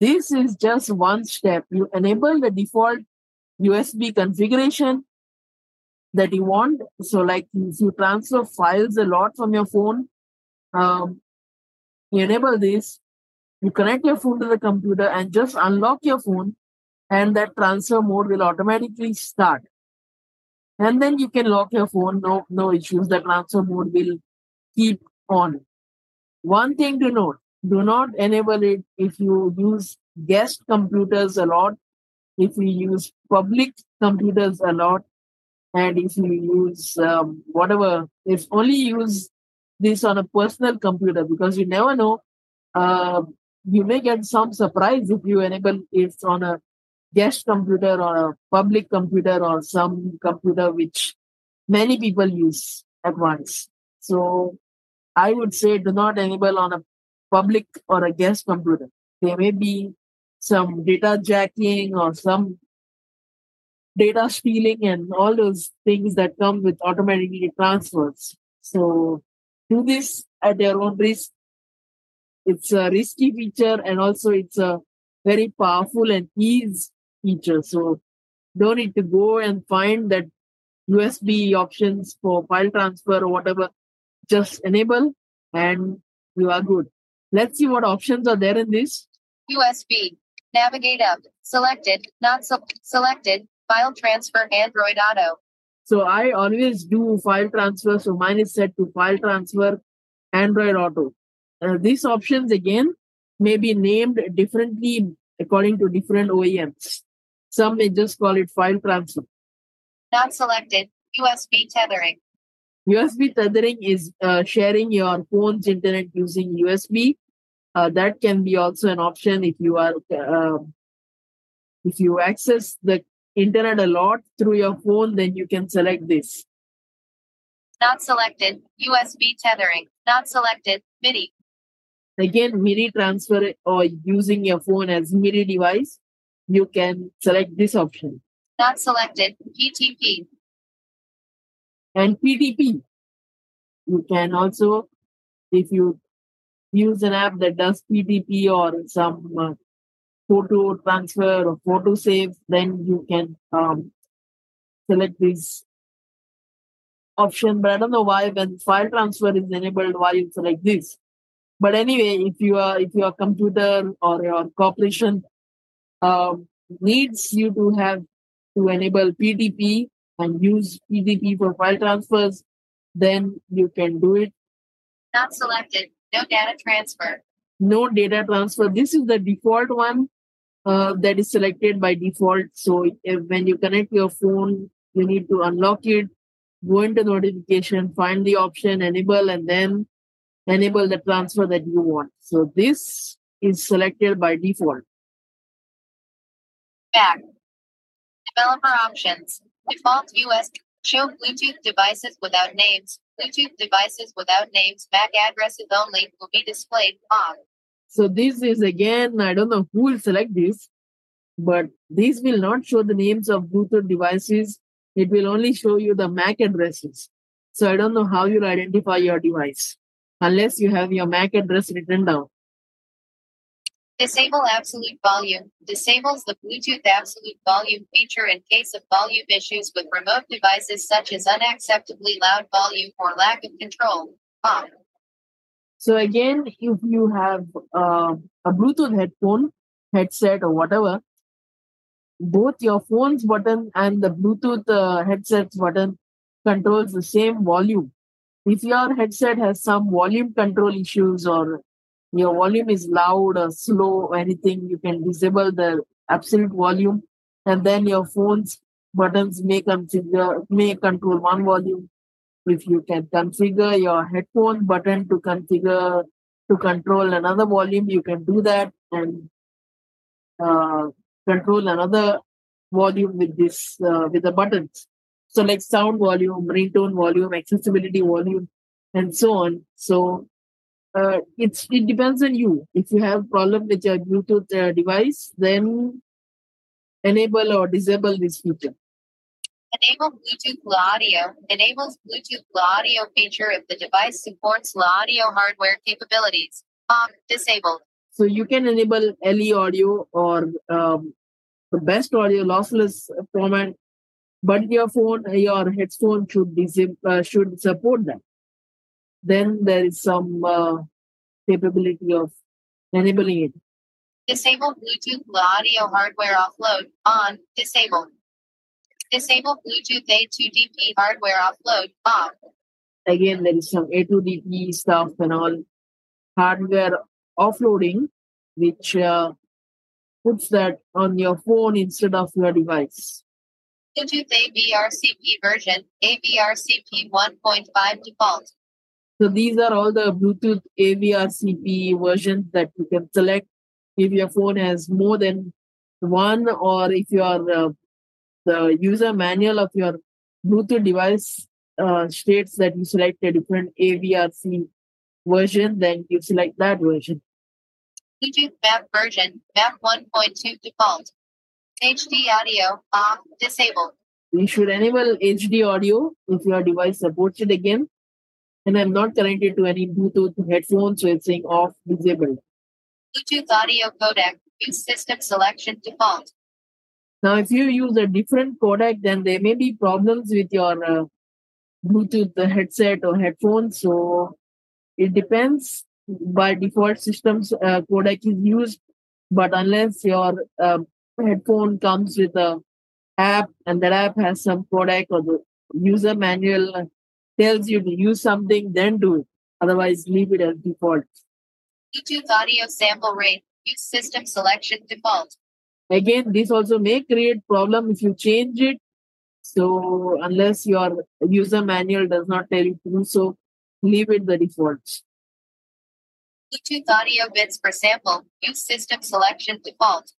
This is just one step. You enable the default U S B configuration that you want. So like if you transfer files a lot from your phone, um, you enable this, you connect your phone to the computer and just unlock your phone, and that transfer mode will automatically start. And then you can lock your phone, no, no issues, the transfer mode will keep on. One thing to note, do not enable it if you use guest computers a lot, if you use public computers a lot, and if you use um, whatever, if only use this on a personal computer, because you never know, uh, you may get some surprise if you enable it on a guest computer or a public computer or some computer which many people use at once. So I would say do not enable on a public or a guest computer. There may be some data jacking or some data stealing and all those things that come with automatic transfers. So do this at your own risk. It's a risky feature, and also it's a very powerful and ease feature. So don't need to go and find that U S B options for file transfer or whatever. Just enable and you are good. Let's see what options are there in this. U S B. Navigate up. Selected. Not so selected. File transfer Android Auto. So I always do file transfer. So mine is set to file transfer Android Auto. Uh, these options again may be named differently according to different O E Ms. Some may just call it file transfer. Not selected. U S B tethering. U S B tethering is uh, sharing your phone's internet using U S B. Uh, that can be also an option if you are uh, if you access the internet a lot through your phone, then you can select this. Not selected. U S B tethering. Not selected. MIDI. Again, MIDI transfer or using your phone as MIDI device, you can select this option. Not selected. P T P. And P T P. You can also, if you use an app that does P T P or some uh, photo transfer or photo save, then you can um, select this option. But I don't know why when file transfer is enabled, why you select this. But anyway, if you are, if your computer or your corporation uh, needs you to have to enable P T P and use P T P for file transfers, then you can do it. Not selected. No data transfer. No data transfer. This is the default one uh, that is selected by default. So if, when you connect your phone, you need to unlock it, go into notification, find the option, enable, and then enable the transfer that you want. So this is selected by default. Back. Developer options. Default U S. Show Bluetooth devices without names. Bluetooth devices without names, M A C addresses only, will be displayed on. So this is again, I don't know who will select this, but these will not show the names of Bluetooth devices. It will only show you the M A C addresses. So I don't know how you'll identify your device unless you have your M A C address written down. Disable absolute volume. Disables the Bluetooth absolute volume feature in case of volume issues with remote devices such as unacceptably loud volume or lack of control. On. So again, if you have uh, a Bluetooth headphone, headset or whatever, both your phone's button and the Bluetooth uh, headset's button controls the same volume. If your headset has some volume control issues or your volume is loud or slow or anything, you can disable the absolute volume and then your phone's buttons may configure may control one volume. If you can configure your headphone button to configure to control another volume, you can do that and uh, control another volume with this uh, with the buttons. So like sound volume, ringtone volume, accessibility volume, and so on. So uh, it's it depends on you. If you have problem with your Bluetooth uh, device, then enable or disable this feature. Enable Bluetooth Low Audio enables Bluetooth Low Audio feature if the device supports Low Audio hardware capabilities. Um, disabled. So you can enable L E audio or um, the best audio lossless format, but your phone, your headphone should disable, uh, should support that. Then there is some uh, capability of enabling it. Disable Bluetooth Low Audio hardware offload on. Disabled. Disable Bluetooth A two D P hardware offload off. Again, there is some A two D P stuff and all hardware offloading, which uh, puts that on your phone instead of your device. Bluetooth A V R C P version A V R C P one point five default. So these are all the Bluetooth A V R C P versions that you can select if your phone has more than one, or if you are uh, the user manual of your Bluetooth device uh, states that you select a different A V R C version, then you select that version. Bluetooth M A P version, M A P one point two default. H D audio, off, disabled. You should enable H D audio if your device supports it again. And I'm not connected to any Bluetooth headphones, so it's saying off, disabled. Bluetooth audio codec, use system selection default. Now, if you use a different codec, then there may be problems with your uh, Bluetooth headset or headphones. So it depends. By default, systems uh, codec is used, but unless your uh, headphone comes with a app and that app has some codec, or the user manual tells you to use something, then do it. Otherwise, leave it as default. Bluetooth audio sample rate, use system selection default. Again, this also may create problem if you change it. So unless your user manual does not tell you to do so, leave it the default. Bluetooth audio bits per sample, use system selection default.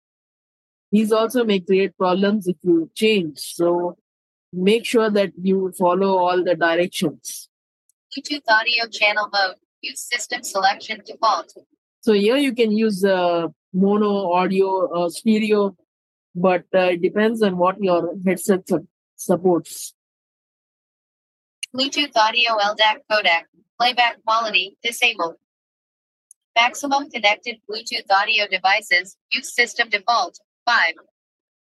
These also may create problems if you change. So make sure that you follow all the directions. Bluetooth audio channel mode, use system selection default. So here you can use Uh, mono, audio, uh, stereo, but uh, it depends on what your headset su- supports. Bluetooth audio L D A C codec, playback quality, disabled. Maximum connected Bluetooth audio devices, use system default, five.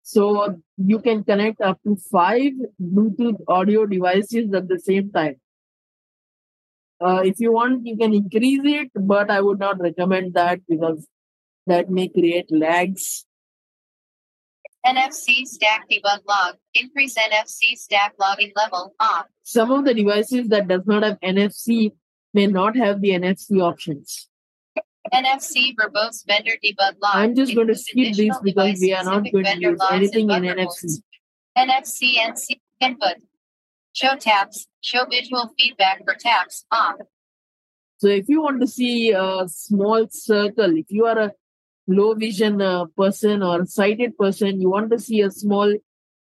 So you can connect up to five Bluetooth audio devices at the same time. Uh, if you want, you can increase it, but I would not recommend that because that may create lags. N F C stack debug log. Increase N F C stack logging level off. Some of the devices that does not have N F C may not have the N F C options. N F C verbose vendor debug log. I'm just going to skip these because we are not going to use anything in N F C. N F C N C input. Show taps. Show visual feedback for taps off. So if you want to see a small circle, if you are a low vision uh, person or sighted person, you want to see a small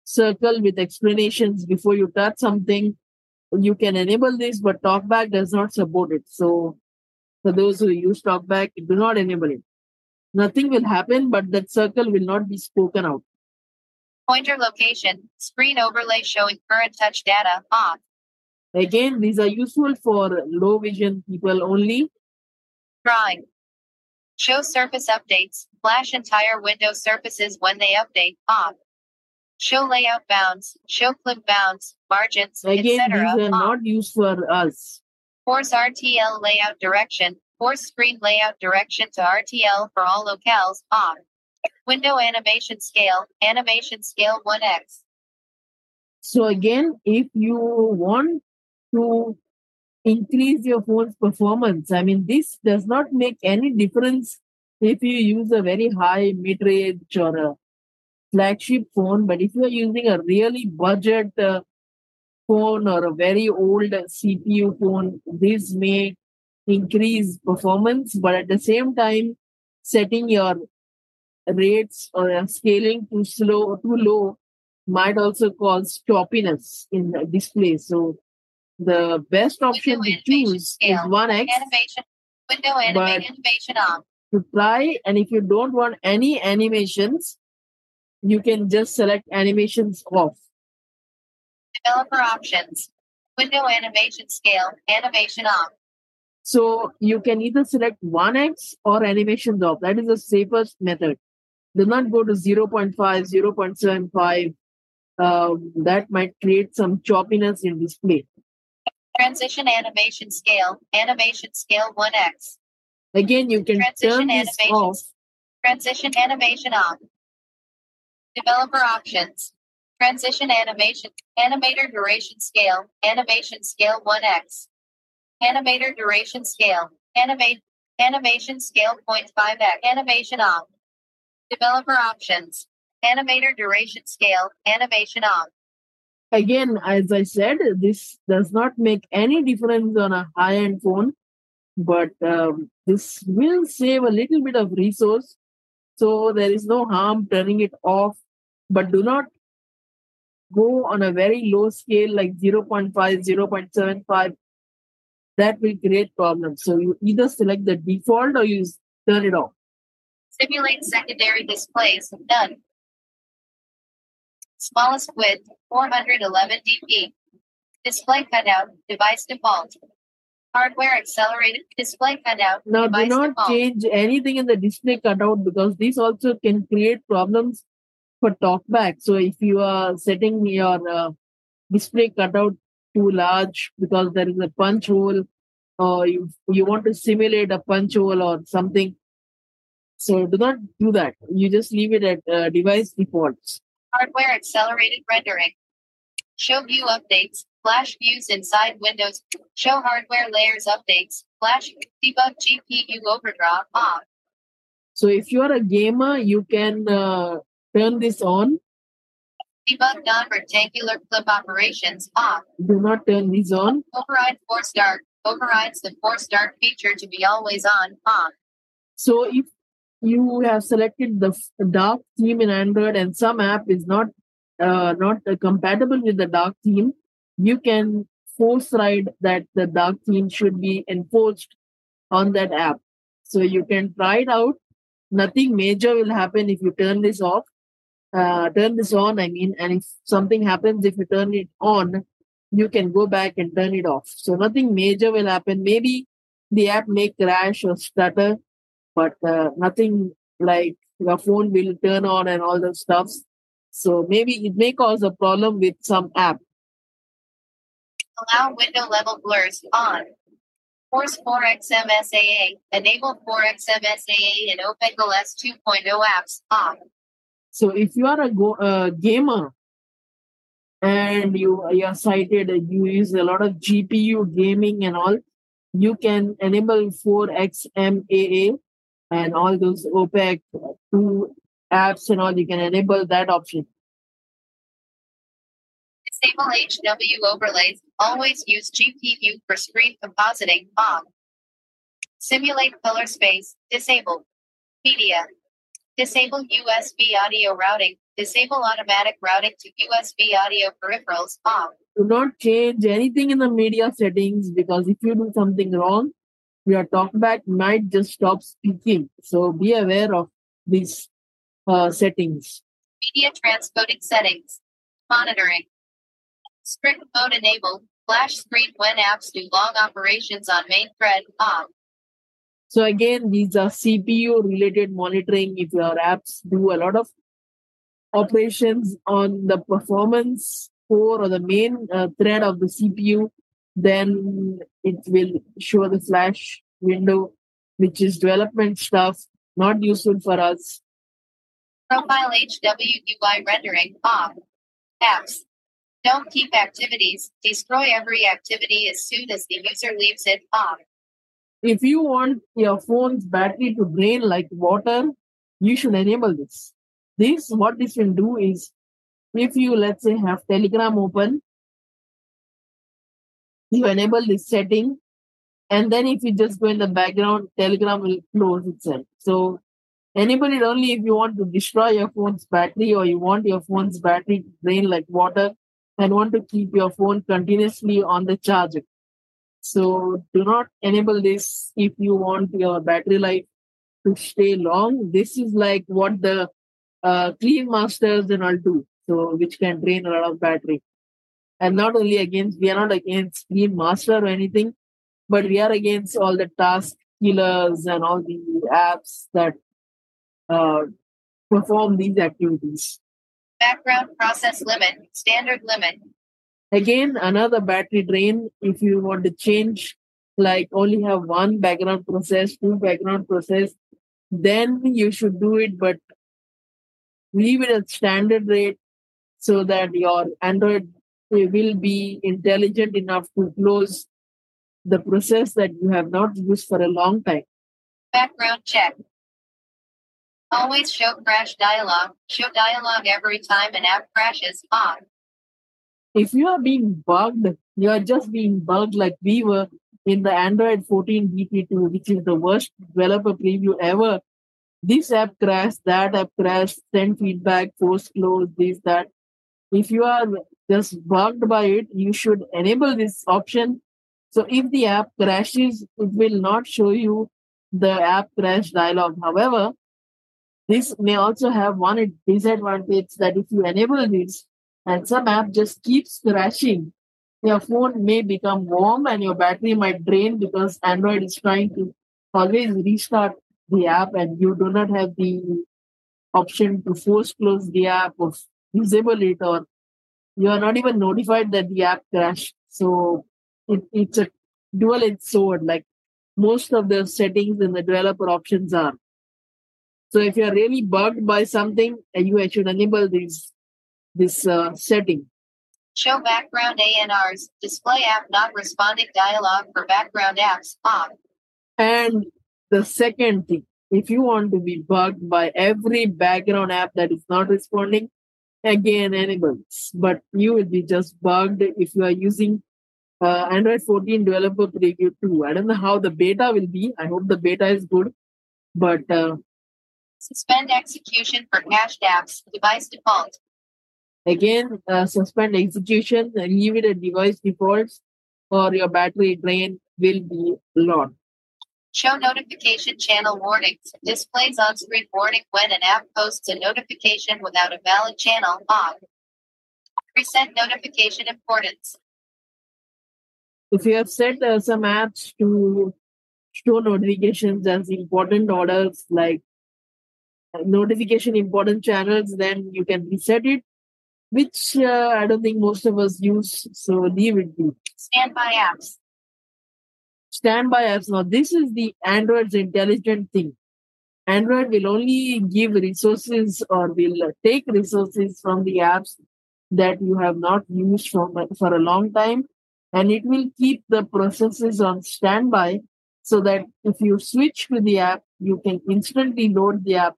circle with explanations before you touch something, you can enable this, but TalkBack does not support it. So for those who use TalkBack, do not enable it. Nothing will happen, but that circle will not be spoken out. Pointer location, screen overlay showing current touch data off. Again, these are useful for low vision people only. Drawing. Show surface updates. Flash entire window surfaces when they update. Off. Show layout bounds. Show clip bounds. Margins, et cetera. Again, these are not used for us. Force R T L layout direction. Force screen layout direction to R T L for all locales. Off. Window animation scale. Animation scale one x. So again, if you want to increase your phone's performance, I mean, this does not make any difference if you use a very high mid-range or a flagship phone, but if you are using a really budget uh, phone or a very old C P U phone, this may increase performance, but at the same time, setting your rates or scaling too slow or too low might also cause choppiness in the display. So the best option to choose is one X. Animation. Window animate, animation on. To try, and if you don't want any animations, you can just select animations off. Developer options. Window animation scale. Animation off. So you can either select one X or animations off. That is the safest method. Do not go to zero point five, zero point seven five. Um, that might create some choppiness in display. Transition animation scale. Animation scale one X. Again, you can turn this off. Transition animation off. Developer options. Transition animation. Animator duration scale. Animation scale one X. Animator duration scale. Animate. Animation scale zero point five X. Animation off. Developer options. Animator duration scale. Animation off. Again, as I said, this does not make any difference on a high-end phone, but um, this will save a little bit of resource. So there is no harm turning it off, but do not go on a very low scale like zero point five, zero point seven five. That will create problems. So you either select the default or you turn it off. Simulate secondary displays. Done. Smallest width, four hundred eleven D P. Display cutout, device default. Hardware accelerated display cutout. Now do not default. Change anything in the display cutout, because this also can create problems for TalkBack. So if you are setting your uh, display cutout too large because there is a punch hole, or you, you want to simulate a punch hole or something, so do not do that. You just leave it at uh, device defaults. Hardware accelerated rendering. Show view updates, flash views inside Windows. Show hardware layers updates, flash debug G P U overdraw off. So if you are a gamer, you can uh, turn this on. Debug non-rectangular clip operations off. Do not turn these on. Override force start. Overrides the force start feature to be always on off. So if you have selected the dark theme in Android and some app is not uh, not uh, compatible with the dark theme, you can force ride that the dark theme should be enforced on that app. So you can try it out. Nothing major will happen if you turn this off. Uh, turn this on, I mean, and if something happens, if you turn it on, you can go back and turn it off. So nothing major will happen. Maybe the app may crash or stutter, but uh, nothing like your phone will turn on and all those stuff. So maybe it may cause a problem with some app. Allow window level blurs on. Force four X M S A A. Enable four X M S A A in OpenGL two point oh apps off. So if you are a go, uh, gamer and you, you are sighted, you use a lot of G P U gaming and all, you can enable four X M A A. And all those OPEC two apps and all, you can enable that option. Disable H W overlays. Always use G P U for screen compositing. On. Simulate color space. Disable. Media. Disable U S B audio routing. Disable automatic routing to U S B audio peripherals. On. Do not change anything in the media settings, because if you do something wrong, your TalkBack might just stop speaking. So be aware of these uh, settings. Media transcoding settings. Monitoring. Strict mode enabled. Flash screen when apps do long operations on main thread. Off. So again, these are C P U related monitoring. If your apps do a lot of operations on the performance core or the main uh, thread of the C P U, then it will show the flash window, which is development stuff, not useful for us. Profile H W U I rendering off. Apps. Don't keep activities. Destroy every activity as soon as the user leaves it off. If you want your phone's battery to drain like water, you should enable this. This, what this will do is, if you, let's say, have Telegram open, you enable this setting, and then if you just go in the background, Telegram will close itself. So enable it only if you want to destroy your phone's battery, or you want your phone's battery to drain like water and want to keep your phone continuously on the charger. So do not enable this if you want your battery life to stay long. This is like what the uh, clean masters and all do, so which can drain a lot of battery. And not only against, we are not against clean master or anything, but we are against all the task killers and all the apps that uh, perform these activities. Background process limit, standard limit. Again, another battery drain. If you want to change, like only have one background process, two background process, then you should do it, but leave it at standard rate so that your Android will be intelligent enough to close the process that you have not used for a long time. Background check. Always show crash dialog. Show dialog every time an app crashes on. If you are being bugged, you are just being bugged like we were in the Android fourteen B T two, which is the worst developer preview ever. This app crashed, that app crashed, send feedback, force close, this, that. If you are just bugged by it, you should enable this option. So if the app crashes, it will not show you the app crash dialog. However, this may also have one disadvantage, that if you enable this and some app just keeps crashing, your phone may become warm and your battery might drain, because Android is trying to always restart the app and you do not have the option to force close the app or disable it, or you are not even notified that the app crashed. So it, it's a dual-edged sword, like most of the settings and the developer options are. So if you're really bugged by something, you should enable this, this uh, setting. Show background A N Rs, display app not responding dialog for background apps on. And the second thing, if you want to be bugged by every background app that is not responding, again, enables, but you will be just bugged if you are using uh, Android fourteen Developer Preview two. I don't know how the beta will be. I hope the beta is good, but... Uh, suspend execution for cached apps, device default. Again, uh, suspend execution, leave it at device defaults, or your battery drain will be long. Show notification channel warnings. Displays on-screen warning when an app posts a notification without a valid channel on. Preset notification importance. If you have set uh, some apps to show notifications as important orders, like notification important channels, then you can reset it, which uh, I don't think most of us use, so leave it be. Standby apps. Standby apps. Now, this is the Android's intelligent thing. Android will only give resources or will take resources from the apps that you have not used for, for a long time. And it will keep the processes on standby so that if you switch to the app, you can instantly load the app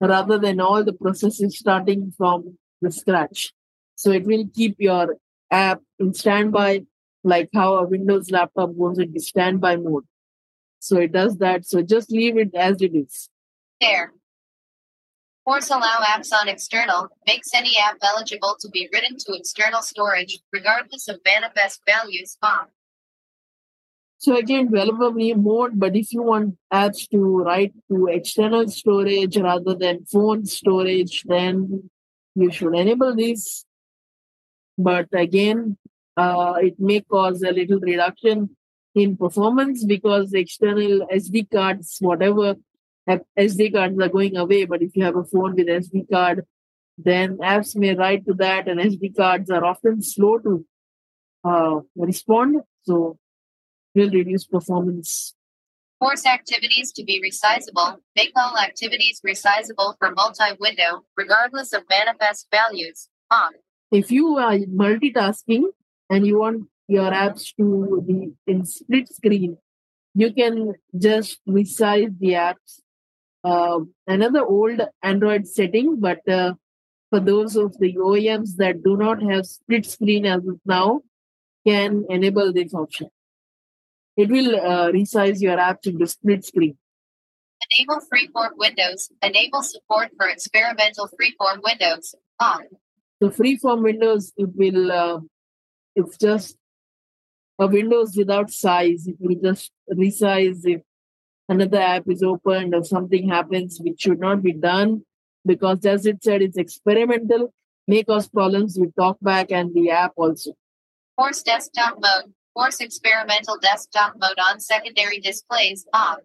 rather than all the processes starting from the scratch. So it will keep your app in standby, like how a Windows laptop goes into standby mode. So it does that. So just leave it as it is. There. Force allow apps on external, makes any app eligible to be written to external storage, regardless of manifest values on. So again, developer mode, but if you want apps to write to external storage rather than phone storage, then you should enable this. But again, Uh, it may cause a little reduction in performance because the external S D cards, whatever, S D cards are going away. But if you have a phone with S D card, then apps may write to that, and S D cards are often slow to uh, respond. So it will reduce performance. Force activities to be resizable. Make all activities resizable for multi-window, regardless of manifest values, on. If you are multitasking, and you want your apps to be in split screen, you can just resize the apps uh, another old Android setting, but uh, for those of the O E Ms that do not have split screen as of now, can enable this option. It will uh, resize your app to the split screen. Enable freeform windows. Enable support for experimental freeform windows. On. The freeform windows, it will, uh, it's just a windows without size. It will just resize if another app is opened or something happens which should not be done, because as it said, it's experimental, may cause problems with TalkBack and the app also. Force desktop mode. Force experimental desktop mode on secondary displays. Off.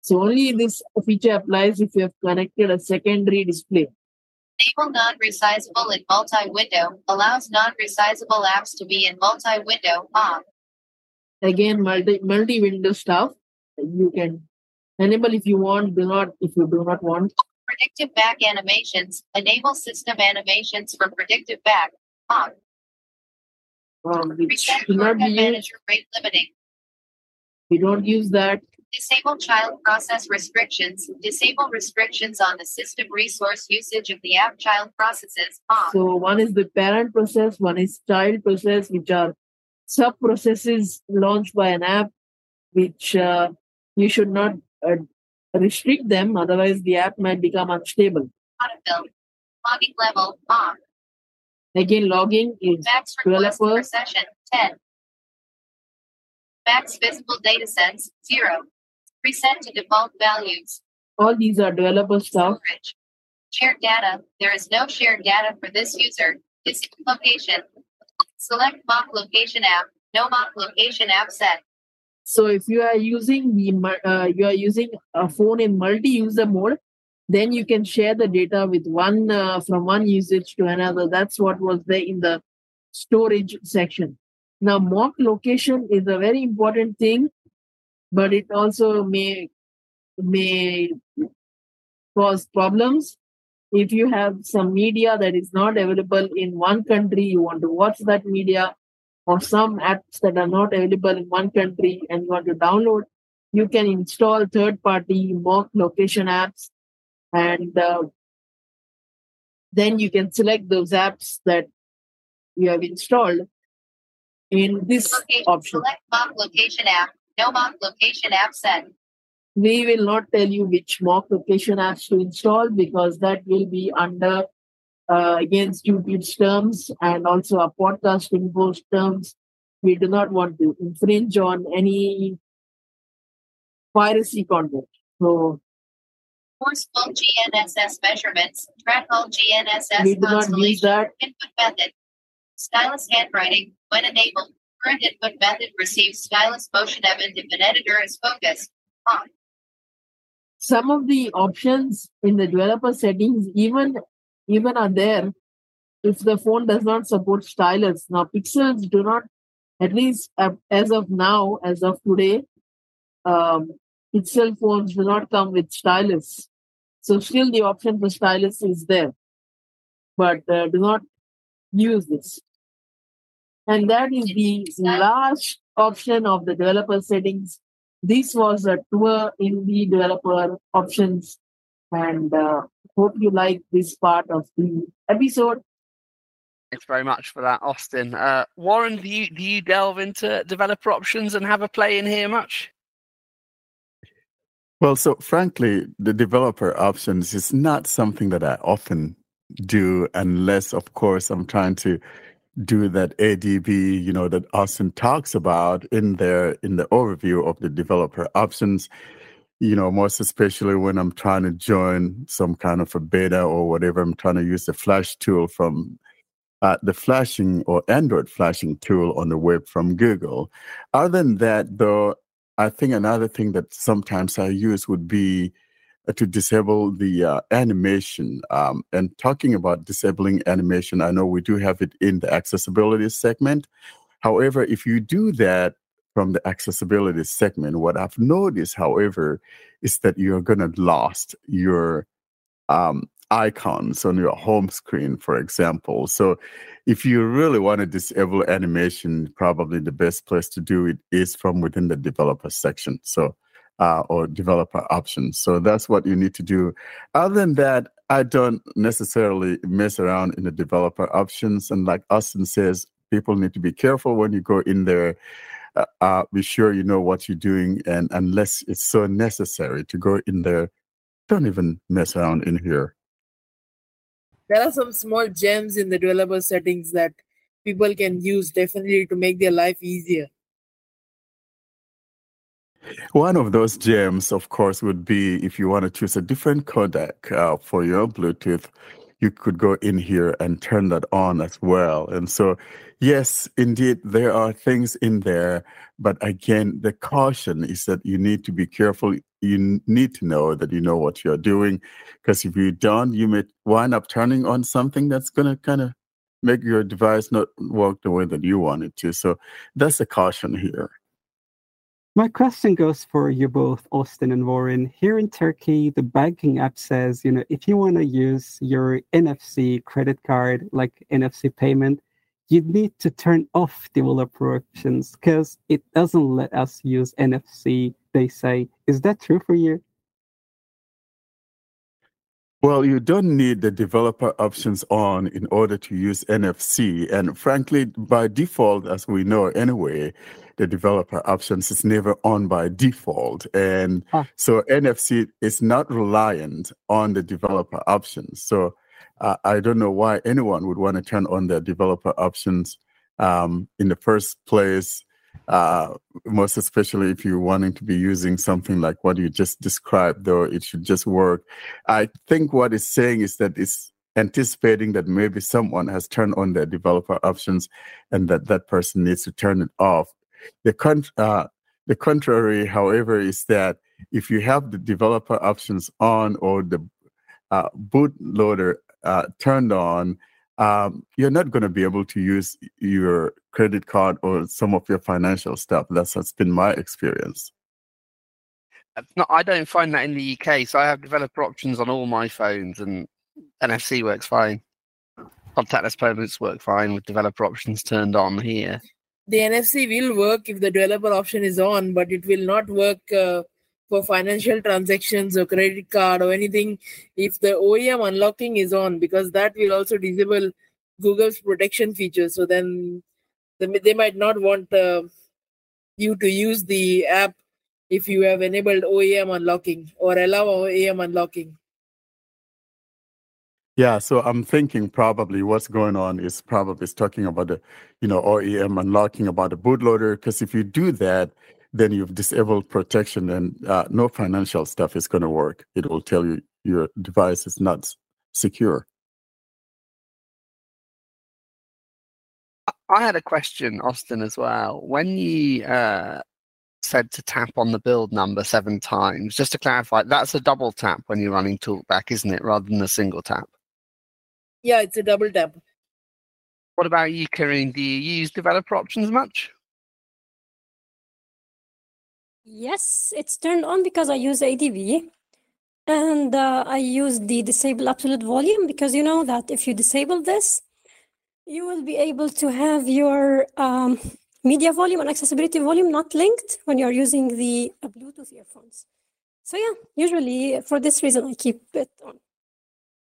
So only this feature applies if you have connected a secondary display. Enable non-resizable in multi-window. Allows non-resizable apps to be in multi-window. Off. Again, multi, multi-window stuff. You can enable if you want, do not if you do not want. Predictive back animations. Enable system animations for predictive back. Off. Um, Reset not be manager rate limiting. We don't use that. Disable child process restrictions. Disable restrictions on the system resource usage of the app child processes. On. So one is the parent process, one is child process, which are sub-processes launched by an app, which uh, you should not uh, restrict them, otherwise the app might become unstable. Autofill. Logging level. On. Again, logging is max request per session, ten. Max visible datasets, zero. Reset to default values. All these are developer stuff. Storage. Shared data. There is no shared data for this user. Disable location. Select mock location app. No mock location app set. So if you are using the uh, you are using a phone in multi-user mode, then you can share the data with one uh, from one usage to another. That's what was there in the storage section. Now, mock location is a very important thing, but it also may, may cause problems. If you have some media that is not available in one country, you want to watch that media, or some apps that are not available in one country and you want to download, you can install third-party mock location apps, and uh, then you can select those apps that you have installed in this location, option. Select mock location app. No mock location app set. We will not tell you which mock location apps to install, because that will be under uh, against YouTube's terms and also our podcasting host terms. We do not want to infringe on any piracy content. So, force full G N S S measurements. Track all G N S S we constellation. Input method. Stylus handwriting, when enabled, current input method receives stylus motion event if an editor is focused on. Some of the options in the developer settings even, even are there if the phone does not support stylus. Now, Pixels do not, at least uh, as of now, as of today, um, Pixel phones do not come with stylus. So still the option for stylus is there, but uh, do not use this. And that is the last option of the developer settings. This was a tour in the developer options, and uh, hope you like this part of the episode. Thanks very much for that, Austin. Uh, Warren, do you, do you delve into developer options and have a play in here much? Well, so frankly, the developer options is not something that I often do, unless, of course, I'm trying to do that A D B, you know, that Austin talks about in there in the overview of the developer options, you know, most especially when I'm trying to join some kind of a beta or whatever. I'm trying to use the Flash tool from uh, the flashing or Android flashing tool on the web from Google. Other than that, though, I think another thing that sometimes I use would be to disable the uh, animation. Um, and talking about disabling animation, I know we do have it in the accessibility segment. However, if you do that from the accessibility segment, what I've noticed, however, is that you're going to lost your um, icons on your home screen, for example. So if you really want to disable animation, probably the best place to do it is from within the developer section. So uh, or developer options. So that's what you need to do. Other than that, I don't necessarily mess around in the developer options. And like Austin says, people need to be careful when you go in there. Uh, uh, be sure you know what you're doing. And unless it's so necessary to go in there, don't even mess around in here. There are some small gems in the developer settings that people can use definitely to make their life easier. One of those gems, of course, would be if you want to choose a different codec uh, for your Bluetooth, you could go in here and turn that on as well. And so, yes, indeed, there are things in there. But again, the caution is that you need to be careful. You need to know that you know what you're doing, because if you don't, you may wind up turning on something that's going to kind of make your device not work the way that you want it to. So that's a caution here. My question goes for you both, Austin and Warren. Here in Turkey, the banking app says, you know, if you want to use your N F C credit card, like N F C payment, you need to turn off developer options because it doesn't let us use N F C, they say. Is that true for you? Well, you don't need the developer options on in order to use N F C. And frankly, by default, as we know anyway, the developer options is never on by default. And ah. so N F C is not reliant on the developer options. So uh, I don't know why anyone would want to turn on their developer options um, in the first place, uh, most especially if you're wanting to be using something like what you just described, though it should just work. I think what it's saying is that it's anticipating that maybe someone has turned on their developer options and that that person needs to turn it off. The, con- uh, the contrary, however, is that if you have the developer options on or the uh, bootloader uh, turned on, um, you're not going to be able to use your credit card or some of your financial stuff. That's, that's been my experience. No, I don't find that in the U K. So I have developer options on all my phones, and N F C works fine. Contactless payments work fine with developer options turned on here. The N F C will work if the developer option is on, but it will not work uh, for financial transactions or credit card or anything if the O E M unlocking is on, because that will also disable Google's protection feature. So then they might not want uh, you to use the app if you have enabled O E M unlocking or allow O E M unlocking. Yeah, so I'm thinking probably what's going on is probably is talking about the, you know, O E M unlocking about the bootloader, because if you do that, then you've disabled protection and uh, no financial stuff is going to work. It will tell you your device is not secure. I had a question, Austin, as well. When you uh, said to tap on the build number seven times, just to clarify, that's a double tap when you're running TalkBack, isn't it, rather than a single tap? Yeah, it's a double tap. What about you, Karene? Do you use developer options much? Yes, it's turned on because I use A D B. And uh, I use the disable absolute volume because you know that if you disable this, you will be able to have your um, media volume and accessibility volume not linked when you're using the uh, Bluetooth earphones. So yeah, usually for this reason, I keep it on.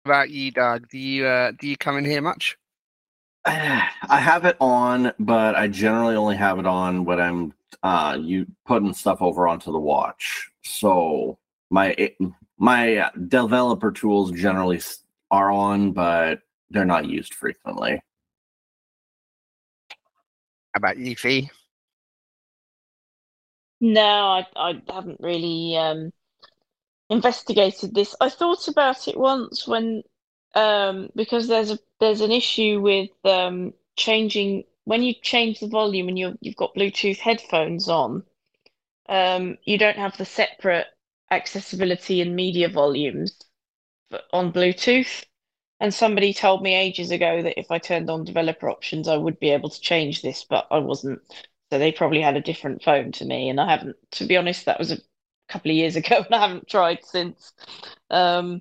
About you, Doug? Do you uh, do you come in here much? I have it on, but I generally only have it on when I'm uh, you putting stuff over onto the watch. So my my developer tools generally are on, but they're not used frequently. How about you, Fee? No, I, I haven't really um, investigated this. I thought about it once when. Um, because there's a there's an issue with um, changing when you change the volume and you've you've got Bluetooth headphones on, um, you don't have the separate accessibility and media volumes on Bluetooth. And somebody told me ages ago that if I turned on developer options, I would be able to change this, but I wasn't. So they probably had a different phone to me, and I haven't. To be honest, that was a couple of years ago, and I haven't tried since. Um,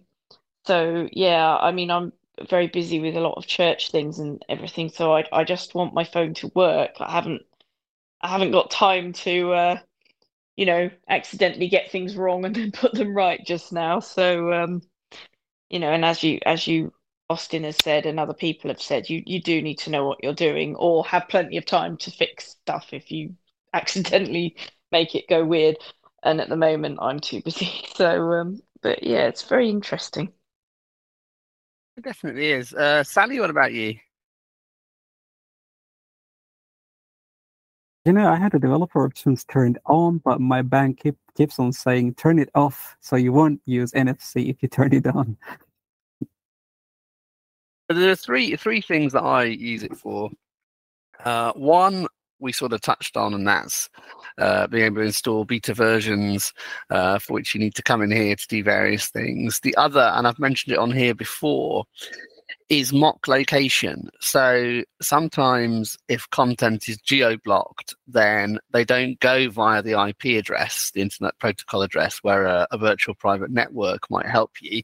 So, yeah, I mean, I'm very busy with a lot of church things and everything. So I I just want my phone to work. I haven't I haven't got time to, uh, you know, accidentally get things wrong and then put them right just now. So, um, you know, and as you, as you, Austin has said, and other people have said, you, you do need to know what you're doing, or have plenty of time to fix stuff if you accidentally make it go weird. And at the moment, I'm too busy. So, um, but yeah, it's very interesting. It definitely is. Uh, Sally, what about you? You know, I had the developer options turned on, but my bank keep, keeps on saying, turn it off, so you won't use N F C if you turn it on. There are three three things that I use it for. Uh, one we sort of touched on, and that's uh, being able to install beta versions, uh, for which you need to come in here to do various things. The other, and I've mentioned it on here before, is mock location. So sometimes if content is geo-blocked, then they don't go via the I P address, the Internet Protocol address, where a, a virtual private network might help you.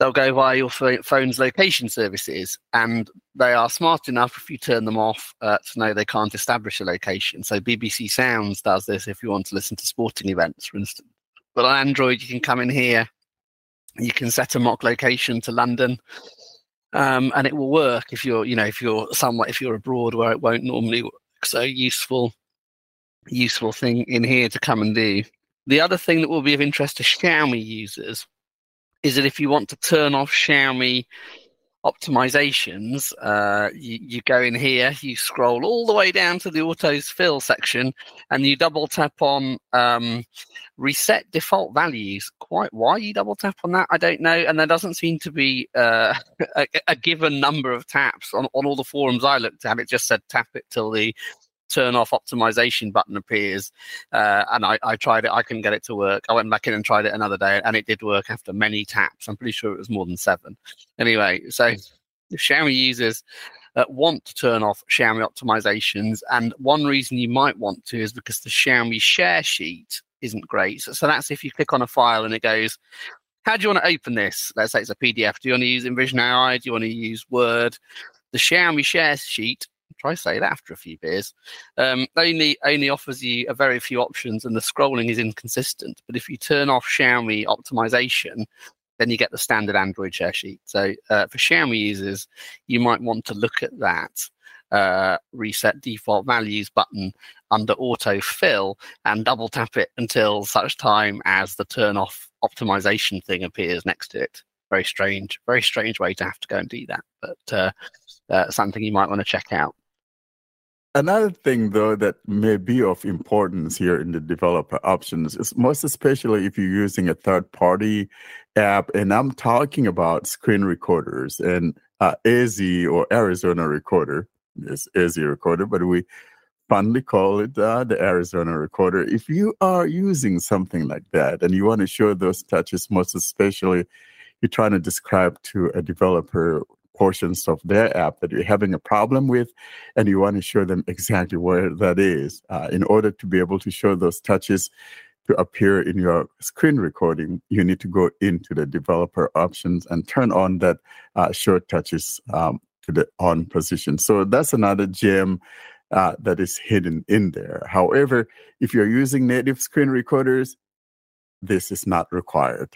They'll go via your phone's location services, and they are smart enough, if you turn them off, uh, to know they can't establish a location. So B B C Sounds does this if you want to listen to sporting events, for instance. But on Android, you can come in here, you can set a mock location to London, um, and it will work if you're, you know, if you're somewhere, if you're abroad where it won't normally work. So useful, useful thing in here to come and do. The other thing that will be of interest to Xiaomi users is that if you want to turn off Xiaomi optimizations, uh, you, you go in here, you scroll all the way down to the autos fill section, and you double tap on um, reset default values. Quite why you double tap on that, I don't know. And there doesn't seem to be uh, a, a given number of taps. On, on all the forums I looked at, it just said tap it till the turn off optimization button appears, uh, and I, I tried it. I couldn't get it to work. I went back in and tried it another day, and it did work after many taps. I'm pretty sure it was more than seven. Anyway, so if Xiaomi users uh, want to turn off Xiaomi optimizations, and one reason you might want to is because the Xiaomi share sheet isn't great. So, so that's if you click on a file and it goes, how do you want to open this? Let's say it's a P D F. Do you want to use InVision A I? Do you want to use Word? The Xiaomi share sheet, try say that after a few beers, um, only only offers you a very few options, and the scrolling is inconsistent. But if you turn off Xiaomi optimization, then you get the standard Android share sheet. So uh, for Xiaomi users, you might want to look at that uh, reset default values button under autofill and double tap it until such time as the turn off optimization thing appears next to it. Very strange, very strange way to have to go and do that, but uh, uh, something you might want to check out. Another thing, though, that may be of importance here in the developer options is most especially if you're using a third-party app, and I'm talking about screen recorders and uh, A Z or Arizona Recorder. It's A Z Recorder, but we fondly call it uh, the Arizona Recorder. If you are using something like that and you want to show those touches, most especially you're trying to describe to a developer portions of their app that you're having a problem with, and you want to show them exactly where that is. Uh, in order to be able to show those touches to appear in your screen recording, you need to go into the developer options and turn on that uh, show touches um, to the on position. So that's another gem uh, that is hidden in there. However, if you're using native screen recorders, this is not required.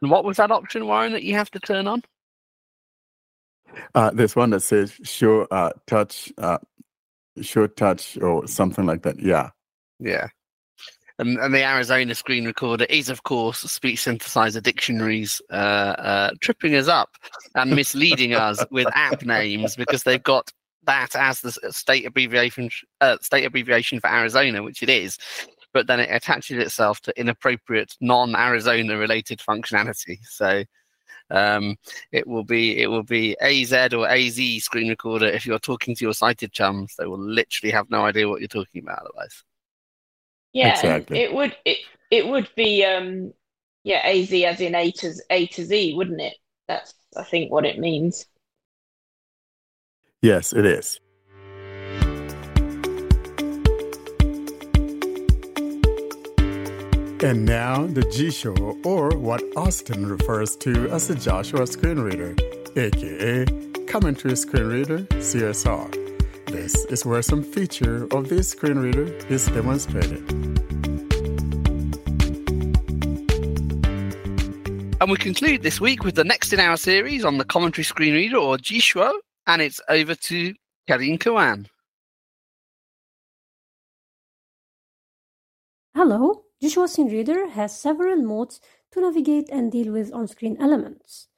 What was that option, Warren, that you have to turn on? Uh, there's one that says show uh, touch, uh, show touch, or something like that. Yeah, yeah. And, and the Arizona Screen Recorder is, of course, speech synthesizer dictionaries uh, uh, tripping us up and misleading us with app names, because they've got that as the state abbreviation, uh, state abbreviation for Arizona, which it is. But then it attaches itself to inappropriate non-Arizona related functionality. So um, it will be it will be A Z or A Z Screen Recorder if you're talking to your sighted chums. They will literally have no idea what you're talking about otherwise. Yeah, exactly. it would it it would be um, yeah A Z as in A to A to Z, wouldn't it? That's I think what it means. Yes, it is. And now, the Jieshuo, or what Austin refers to as the Joshua Screen Reader, a k a. Commentary Screen Reader, C S R. The This is where some feature of this screen reader is demonstrated. And we conclude this week with the next in our series on the Commentary Screen Reader, or Jieshuo, and it's over to Karene Kiwan. Hello. Jieshuo Screen Reader has several modes to navigate and deal with on-screen elements.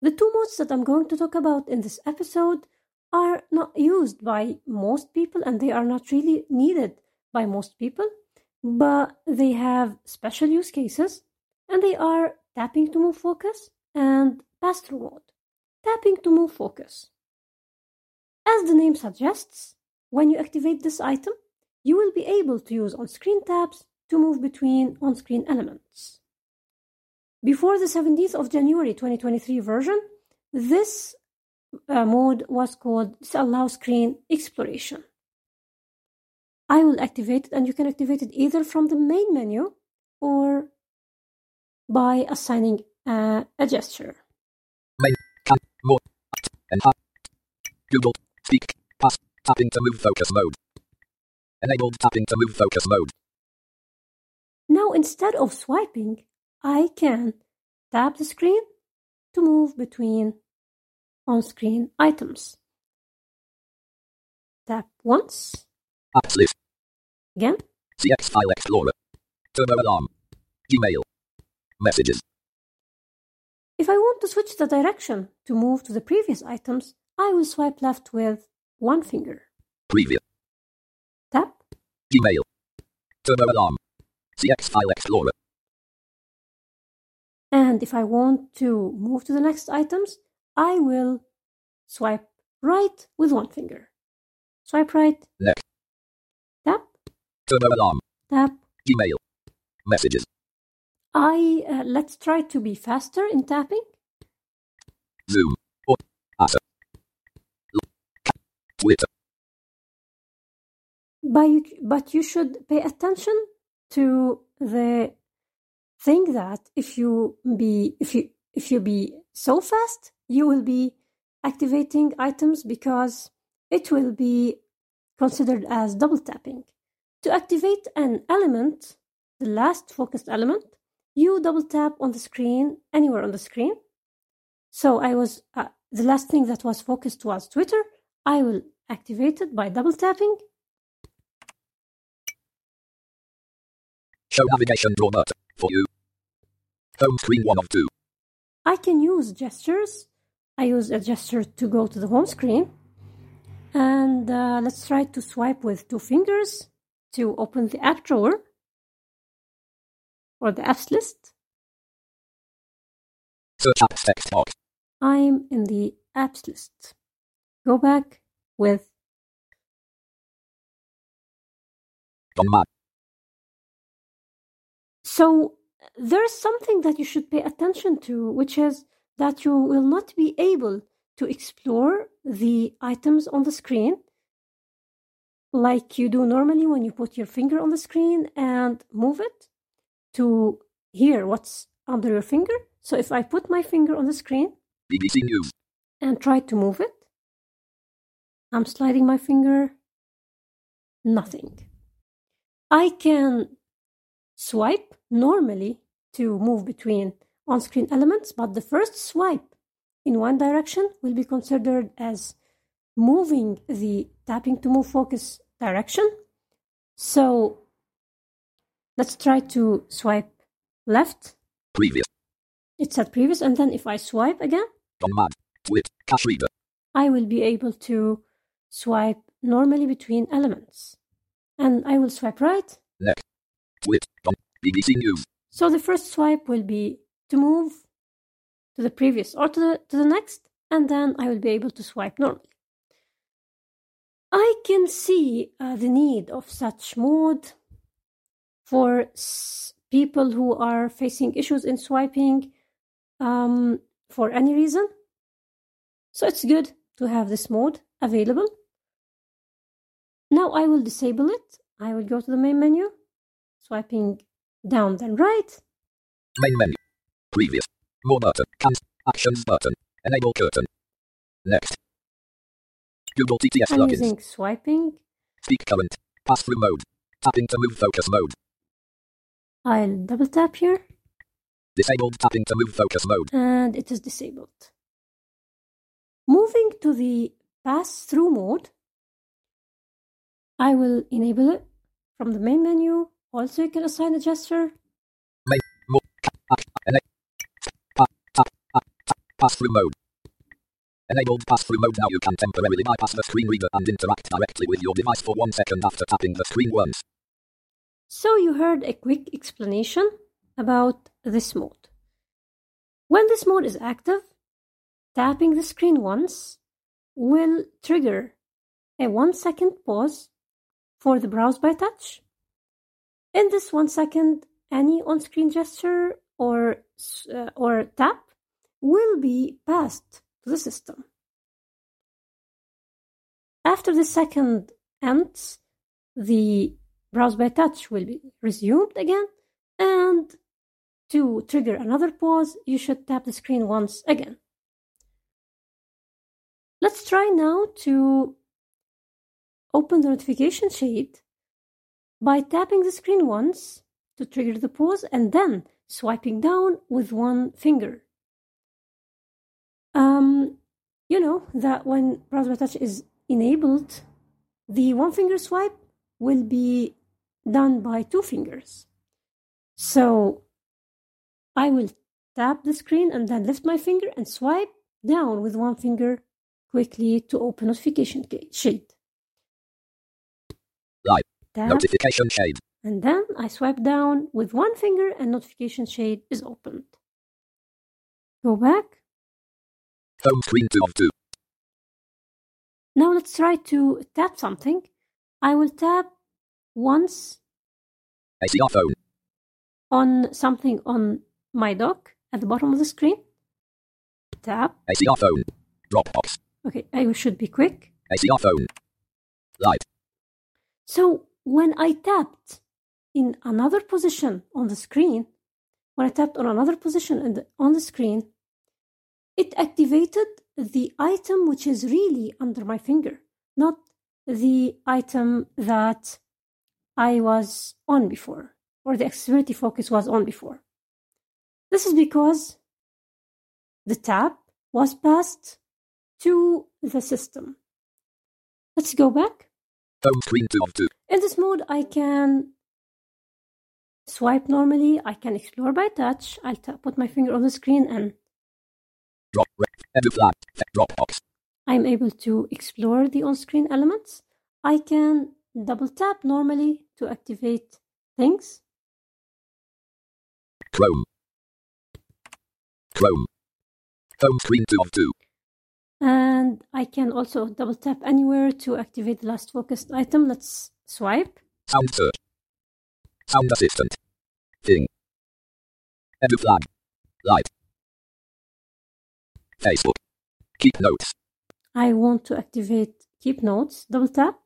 The two modes that I'm going to talk about in this episode are not used by most people, and they are not really needed by most people, but they have special use cases, and they are tapping to move focus and pass-through mode. Tapping to move focus. As the name suggests, when you activate this item, you will be able to use on-screen tabs to move between on-screen elements. Before the seventeenth of January twenty twenty-three version, this uh, mode was called Disallow Screen Exploration. I will activate it, and you can activate it either from the main menu or by assigning uh, a gesture. Main, can, more, and uh, Google, speak, pass, tap into move focus mode. Enabled tap into move focus mode. Now, instead of swiping, I can tap the screen to move between on-screen items. Tap once. Apps list. Again. C X File Explorer. Turbo Alarm. Gmail. Messages. If I want to switch the direction to move to the previous items, I will swipe left with one finger. Preview. Tap. Gmail. Turbo Alarm. C X File Explorer. And if I want to move to the next items, I will swipe right with one finger. Swipe right. Next. Tap. Turbo Alarm. Tap. Email. Messages. I uh, let's try to be faster in tapping. Zoom. Or Asa. Twitter. By, but you should pay attention to the thing that if you be if you if you be so fast, you will be activating items, because it will be considered as double tapping. To activate an element, the last focused element, you double tap on the screen, anywhere on the screen. So I was uh, the last thing that was focused was Twitter. I will activate it by double tapping. Show navigation draw button for you. Home screen one of two. I can use gestures. I use a gesture to go to the home screen. And uh, let's try to swipe with two fingers to open the app drawer or the apps list. Search apps text box. I'm in the apps list. Go back with on map. So there's something that you should pay attention to, which is that you will not be able to explore the items on the screen like you do normally when you put your finger on the screen and move it to hear what's under your finger. So if I put my finger on the screen B B C News and try to move it, I'm sliding my finger, nothing. I can swipe normally to move between on-screen elements, but the first swipe in one direction will be considered as moving the tapping to move focus direction. So let's try to swipe left. Previous. It said previous, and then if I swipe again, on with cash reader, I will be able to swipe normally between elements. And I will swipe right. Next. With B B C News. So the first swipe will be to move to the previous or to the to the next, and then I will be able to swipe normally. I can see uh, the need of such mode for s- people who are facing issues in swiping um, for any reason. So it's good to have this mode available. Now I will disable it. I will go to the main menu. Swiping down then right. Main menu. Previous. More button. Cancel. Actions button. Enable curtain. Next. Google T T S I'm logins. Using swiping. Speak current. Pass through mode. Tapping to move focus mode. I'll double tap here. Disabled tapping to move focus mode. And it is disabled. Moving to the pass through mode, I will enable it from the main menu. Also, you can assign a gesture. Main mode. Pass through mode. Enabled pass-through mode. Now you can temporarily bypass the screen reader and interact directly with your device for one second after tapping the screen once. So you heard a quick explanation about this mode. When this mode is active, tapping the screen once will trigger a one second pause for the browse by touch. In this one second, any on-screen gesture or, uh, or tap will be passed the system. After the second ends, the browse by touch will be resumed again, and to trigger another pause, you should tap the screen once again. Let's try now to open the notification shade by tapping the screen once to trigger the pause and then swiping down with one finger. Um, you know that when browse by touch is enabled, the one finger swipe will be done by two fingers. So I will tap the screen and then lift my finger and swipe down with one finger quickly to open notification shade. Live. Tap, notification shade. And then I swipe down with one finger and notification shade is opened. Go back. Home screen two of two. Now let's try to tap something. I will tap once A C R phone on something on my dock at the bottom of the screen. Tap A C R phone. Dropbox. Okay, I should be quick. A C R phone. Light. So when I tapped in another position on the screen, when I tapped on another position in the, on the screen, it activated the item which is really under my finger, not the item that I was on before, or the accessibility focus was on before. This is because the tap was passed to the system. Let's go back. Home screen two of two. In this mode, I can swipe normally, I can explore by touch, I'll tap, put my finger on the screen and I'm able to explore the on-screen elements. I can double tap normally to activate things. Chrome. Chrome. Home screen two of two. And I can also double tap anywhere to activate the last focused item. Let's swipe. Sound search. Sound assistant. Thing. Edu flag. Light. Facebook. Keep notes. I want to activate Keep Notes. Double tap.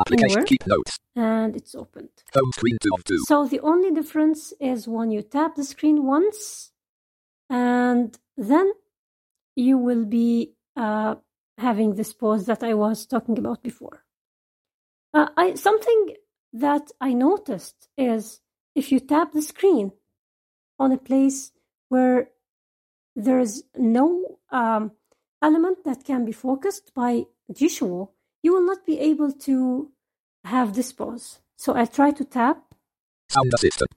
Application Keep Notes. And it's opened. Home screen two of two. So the only difference is when you tap the screen once, and then you will be uh, having this pause that I was talking about before. Uh, I something that I noticed is if you tap the screen on a place where there is no um, element that can be focused by Jieshuo, you will not be able to have this pause. So I try to tap sound assistant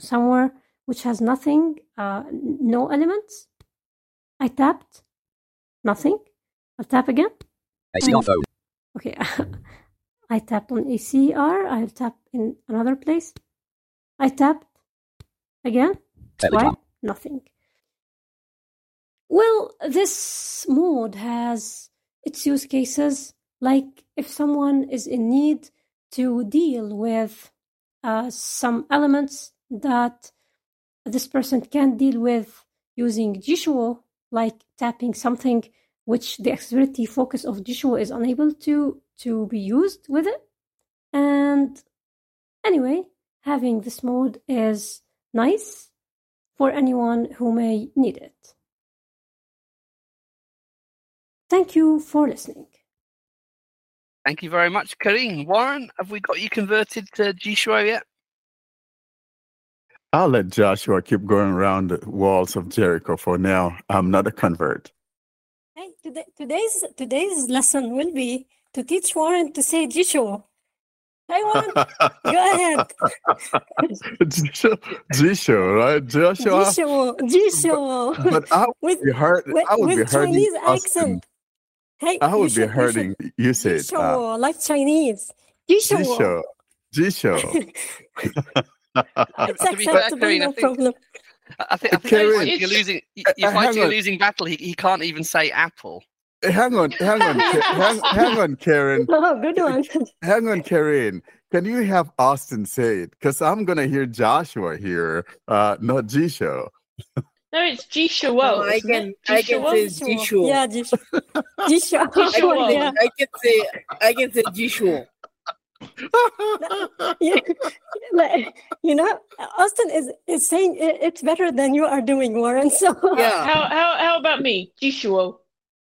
somewhere which has nothing, uh, no elements. I tapped nothing. I'll tap again. A C R phone. Okay, I tapped on A C R. I'll tap in another place. I tapped again. Telegram. Swipe, nothing. Well, this mode has its use cases, like if someone is in need to deal with uh, some elements that this person can deal with using Jieshuo, like tapping something which the accessibility focus of Jieshuo is unable to, to be used with it. And anyway, having this mode is nice for anyone who may need it. Thank you for listening. Thank you very much, Karene. Warren, have we got you converted to Jieshuo yet? I'll let Joshua keep going around the walls of Jericho for now. I'm not a convert. Hey, today, today's today's lesson will be to teach Warren to say Jieshuo. Hey, Warren, go ahead. Jieshuo, right? Joshua. Jieshuo, Jieshuo. But, but I would be hurting. I would with be hurting Chinese Austin. Accent. Hey, I would should, be hurting. You, you said Jieshuo, uh, like Chinese. Jieshuo. Jieshuo. It's acceptable, no problem. I think, I think Karene, you're losing. You're fighting a losing battle. He, he can't even say apple. Hang on, hang on, hang, hang on, Karene. Oh, good one. Hang on, Karene. Can you have Austin say it? Because I'm gonna hear Joshua here, uh, not Jieshuo. No, it's Jieshuo. No, I can, I can say Jieshuo. Yeah, Jieshuo. Jieshuo. Jieshuo. I, yeah. I can say, I can say Jieshuo. you, you know, Austin is, is saying it, it's better than you are doing, Warren. So yeah. how how how about me, Jieshuo?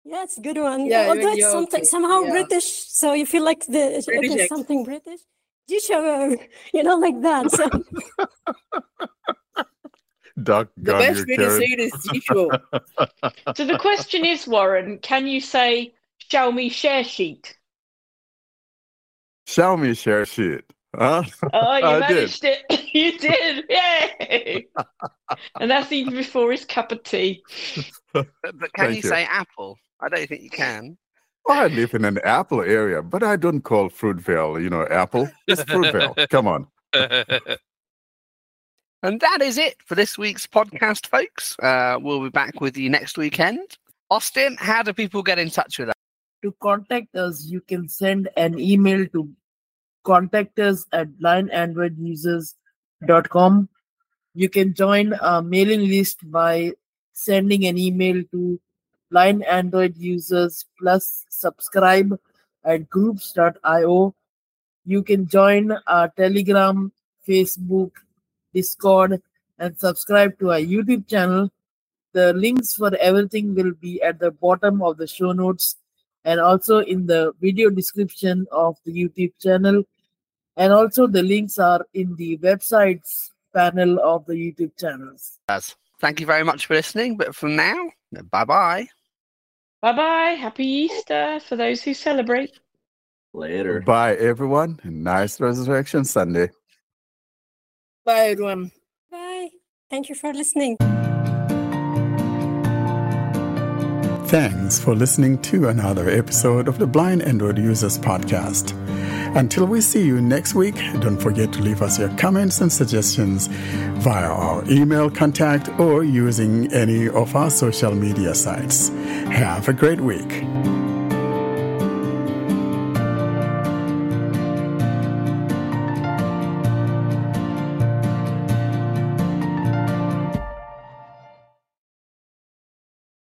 Yeah, it's a good one. Yeah, although it's something okay. somehow yeah. British, so you feel like the British it is something British. Jieshuo, you know, like that. So. Doug, the best way to say it is Jieshuo. So the question is, Warren, can you say Xiaomi share sheet? Xiaomi share sheet. Huh? Oh, you I managed did. it. You did. Yay! And that's even before his cup of tea. But, but can you, you say apple? I don't think you can. Well, I live in an apple area, but I don't call Fruitvale, you know, apple. It's Fruitvale. Come on. And that is it for this week's podcast, folks. Uh, we'll be back with you next weekend. Austin, how do people get in touch with us? To contact us, you can send an email to contact us at blind android users dot com. You can join our mailing list by sending an email to blindandroidusers plus subscribe at groups dot io. You can join our Telegram, Facebook, Discord, and subscribe to our YouTube channel. The links for everything will be at the bottom of the show notes, and also in the video description of the YouTube channel. And also the links are in the websites panel of the YouTube channels. Thank you very much for listening. But for now, bye-bye. Bye-bye. Happy Easter for those who celebrate. Later. Bye, everyone. Nice Resurrection Sunday. Bye, everyone. Bye. Thank you for listening. Thanks for listening to another episode of the Blind Android Users Podcast. Until we see you next week, don't forget to leave us your comments and suggestions via our email contact or using any of our social media sites. Have a great week.